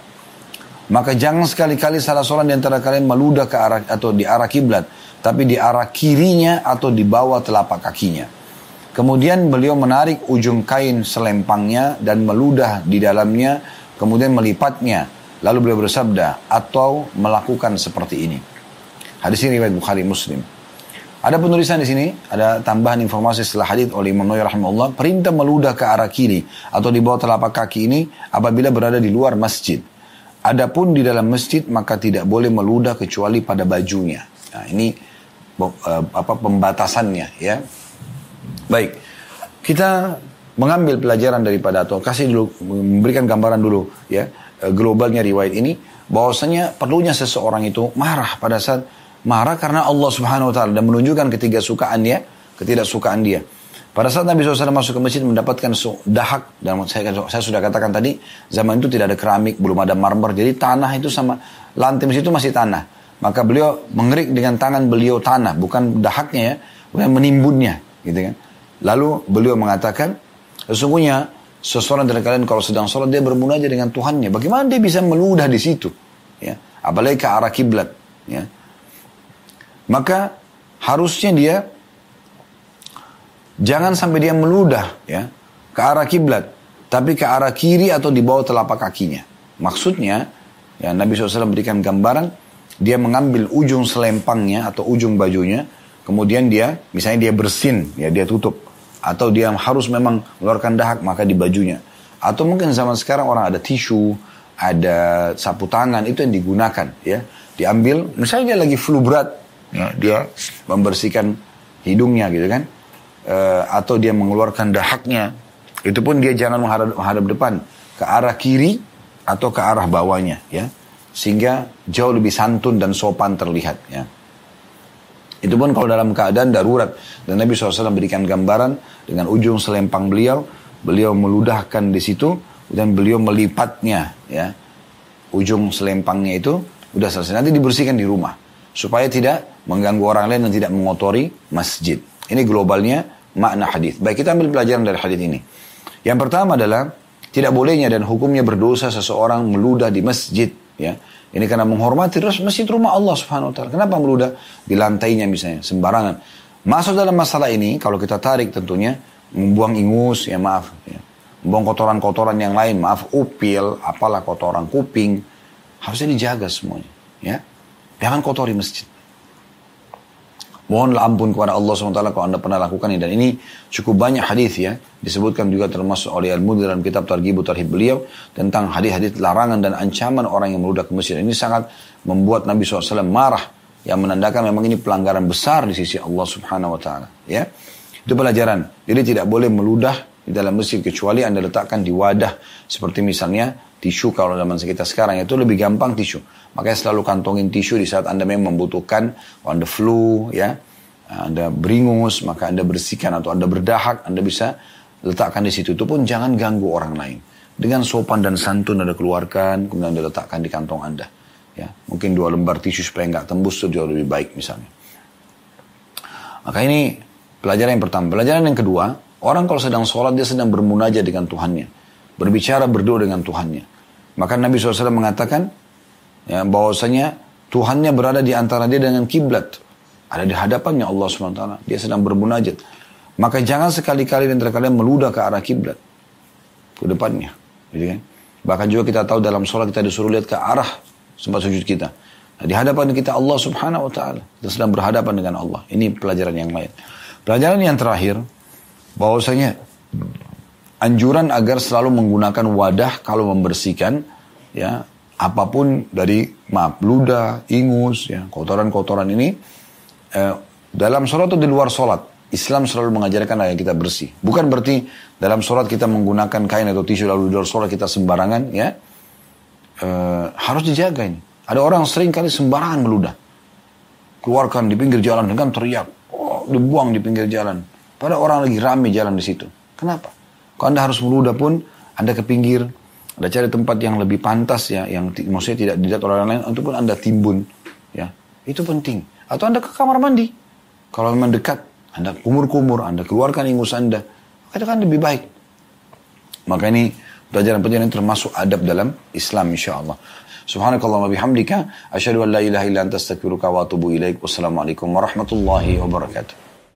Maka jangan sekali-kali salah seorang di antara kalian meludah ke arah atau di arah kiblat, tapi di arah kirinya atau di bawah telapak kakinya. Kemudian beliau menarik ujung kain selempangnya dan meludah di dalamnya, kemudian melipatnya. Lalu beliau bersabda, atau melakukan seperti ini. Hadis ini riwayat Bukhari Muslim. Ada penulisan di sini, ada tambahan informasi setelah hadis oleh Imam Nawawi rahimahullah. Perintah meludah ke arah kiri atau di bawah telapak kaki ini apabila berada di luar masjid. Adapun di dalam masjid maka tidak boleh meludah kecuali pada bajunya. Nah, ini apa pembatasannya ya. Baik. Kita mengambil pelajaran daripada atau kasih dulu memberikan gambaran dulu ya globalnya riwayat ini, bahwasanya perlunya seseorang itu marah pada saat marah karena Allah Subhanahu wa taala dan menunjukkan ketidaksukaan dia, ketidaksukaan dia. Pada saat Nabi shallallahu alaihi wasallam masuk ke masjid mendapatkan dahak, dan saya, saya sudah katakan tadi, zaman itu tidak ada keramik, belum ada marmer, jadi tanah itu sama, lantai masjid itu masih tanah. Maka beliau mengerik dengan tangan beliau tanah, bukan dahaknya ya, bukan menimbunnya, gitu kan. Lalu beliau mengatakan, sesungguhnya seseorang dari kalian kalau sedang sholat dia bermunajat dengan Tuhannya. Bagaimana dia bisa meludah di situ? Ya, apalagi ke arah kiblat. Ya. Maka harusnya dia jangan sampai dia meludah ya ke arah kiblat, tapi ke arah kiri atau di bawah telapak kakinya. Maksudnya, ya Nabi shallallahu alaihi wasallam berikan gambaran, dia mengambil ujung selempangnya atau ujung bajunya, kemudian dia, misalnya dia bersin, ya dia tutup, atau dia harus memang mengeluarkan dahak maka di bajunya. Atau mungkin zaman sekarang orang ada tisu, ada sapu tangan, itu yang digunakan, ya diambil, misalnya dia lagi flu berat, ya, dia membersihkan hidungnya gitu kan. Uh, atau dia mengeluarkan dahaknya, itu pun dia jangan menghadap, menghadap depan, ke arah kiri atau ke arah bawahnya ya, sehingga jauh lebih santun dan sopan terlihat ya. Itu pun kalau dalam keadaan darurat, dan Nabi shallallahu alaihi wasallam berikan gambaran dengan ujung selempang beliau, beliau meludahkan di situ dan beliau melipatnya ya, ujung selempangnya itu udah selesai, nanti dibersihkan di rumah supaya tidak mengganggu orang lain dan tidak mengotori masjid. Ini globalnya makna hadis. Baik, kita ambil pelajaran dari hadis ini. Yang pertama adalah tidak bolehnya dan hukumnya berdosa seseorang meludah di masjid. Ya, ini karena menghormati masjid rumah Allah Subhanahu Wa Taala. Kenapa meludah di lantainya misalnya sembarangan? Masuk dalam masalah ini kalau kita tarik tentunya membuang ingus, ya maaf, ya. Membuang kotoran-kotoran yang lain, maaf, upil, apalah kotoran kuping, harusnya dijaga semuanya. Ya, jangan kotori masjid. Mohonlah ampun kepada Allah subhanahu wa taala kalau anda pernah lakukan ini. Dan ini cukup banyak hadis ya. Disebutkan juga termasuk oleh Al-Mudzi dalam kitab Targhib Tarhib beliau. Tentang hadis-hadis larangan dan ancaman orang yang meludah ke masjid. Ini sangat membuat Nabi shallallahu alaihi wasallam marah. Yang menandakan memang ini pelanggaran besar di sisi Allah subhanahu wa ta'ala. Ya. Itu pelajaran. Jadi tidak boleh meludah di dalam masjid. Kecuali anda letakkan di wadah. Seperti misalnya tisu kalau zaman kita sekarang. Itu lebih gampang tisu. Makanya selalu kantongin tisu di saat anda memang membutuhkan, on the flu, ya, anda beringus, maka anda bersihkan atau anda berdahak, anda bisa letakkan di situ. Itu pun jangan ganggu orang lain. Dengan sopan dan santun anda keluarkan, kemudian anda letakkan di kantong anda. Ya, mungkin dua lembar tisu supaya nggak tembus itu jauh lebih baik misalnya. Maka ini pelajaran yang pertama. Pelajaran yang kedua, orang kalau sedang sholat dia sedang bermunajat dengan Tuhannya, berbicara berdoa dengan Tuhannya. Maka Nabi shallallahu alaihi wasallam mengatakan, ya, bahwasanya Tuhannya berada di antara dia dengan kiblat, ada di hadapannya Allah subhanahu wa taala, dia sedang bermunajat. Maka jangan sekali-kali dan terkadang meludah ke arah kiblat, ke depannya gitu kan? Bahkan juga kita tahu dalam sholat kita disuruh lihat ke arah tempat sujud kita. Nah, di hadapan kita Allah subhanahu wa taala, kita sedang berhadapan dengan Allah. Ini pelajaran yang lain. Pelajaran yang terakhir, bahwasanya anjuran agar selalu menggunakan wadah kalau membersihkan ya apapun dari maaf ludah, ingus, ya kotoran-kotoran ini eh, dalam sholat atau di luar sholat. Islam selalu mengajarkan agar kita bersih. Bukan berarti dalam sholat kita menggunakan kain atau tisu lalu di luar sholat kita sembarangan ya. E, harus dijaga ini. Ada orang sering kali sembarangan meludah. Keluarkan di pinggir jalan dengan teriak. Oh, dibuang di pinggir jalan. Padahal orang lagi ramai jalan di situ. Kenapa? Kalau Anda harus meludah pun Anda ke pinggir. Anda cari tempat yang lebih pantas ya. Yang maksudnya tidak dilihat orang lain. Itu pun Anda timbun. Ya. Itu penting. Atau Anda ke kamar mandi. Kalau memang dekat. Anda kumur-kumur, Anda keluarkan ingus Anda. Itu kan lebih baik. Maka ini pelajaran-pelajaran termasuk adab dalam Islam insyaAllah. Subhanakallahumma bihamdika. Asyhadu an la ilaha illa anta astaghfiruka wa atubu ilaik. Wassalamualaikum warahmatullahi wabarakatuh.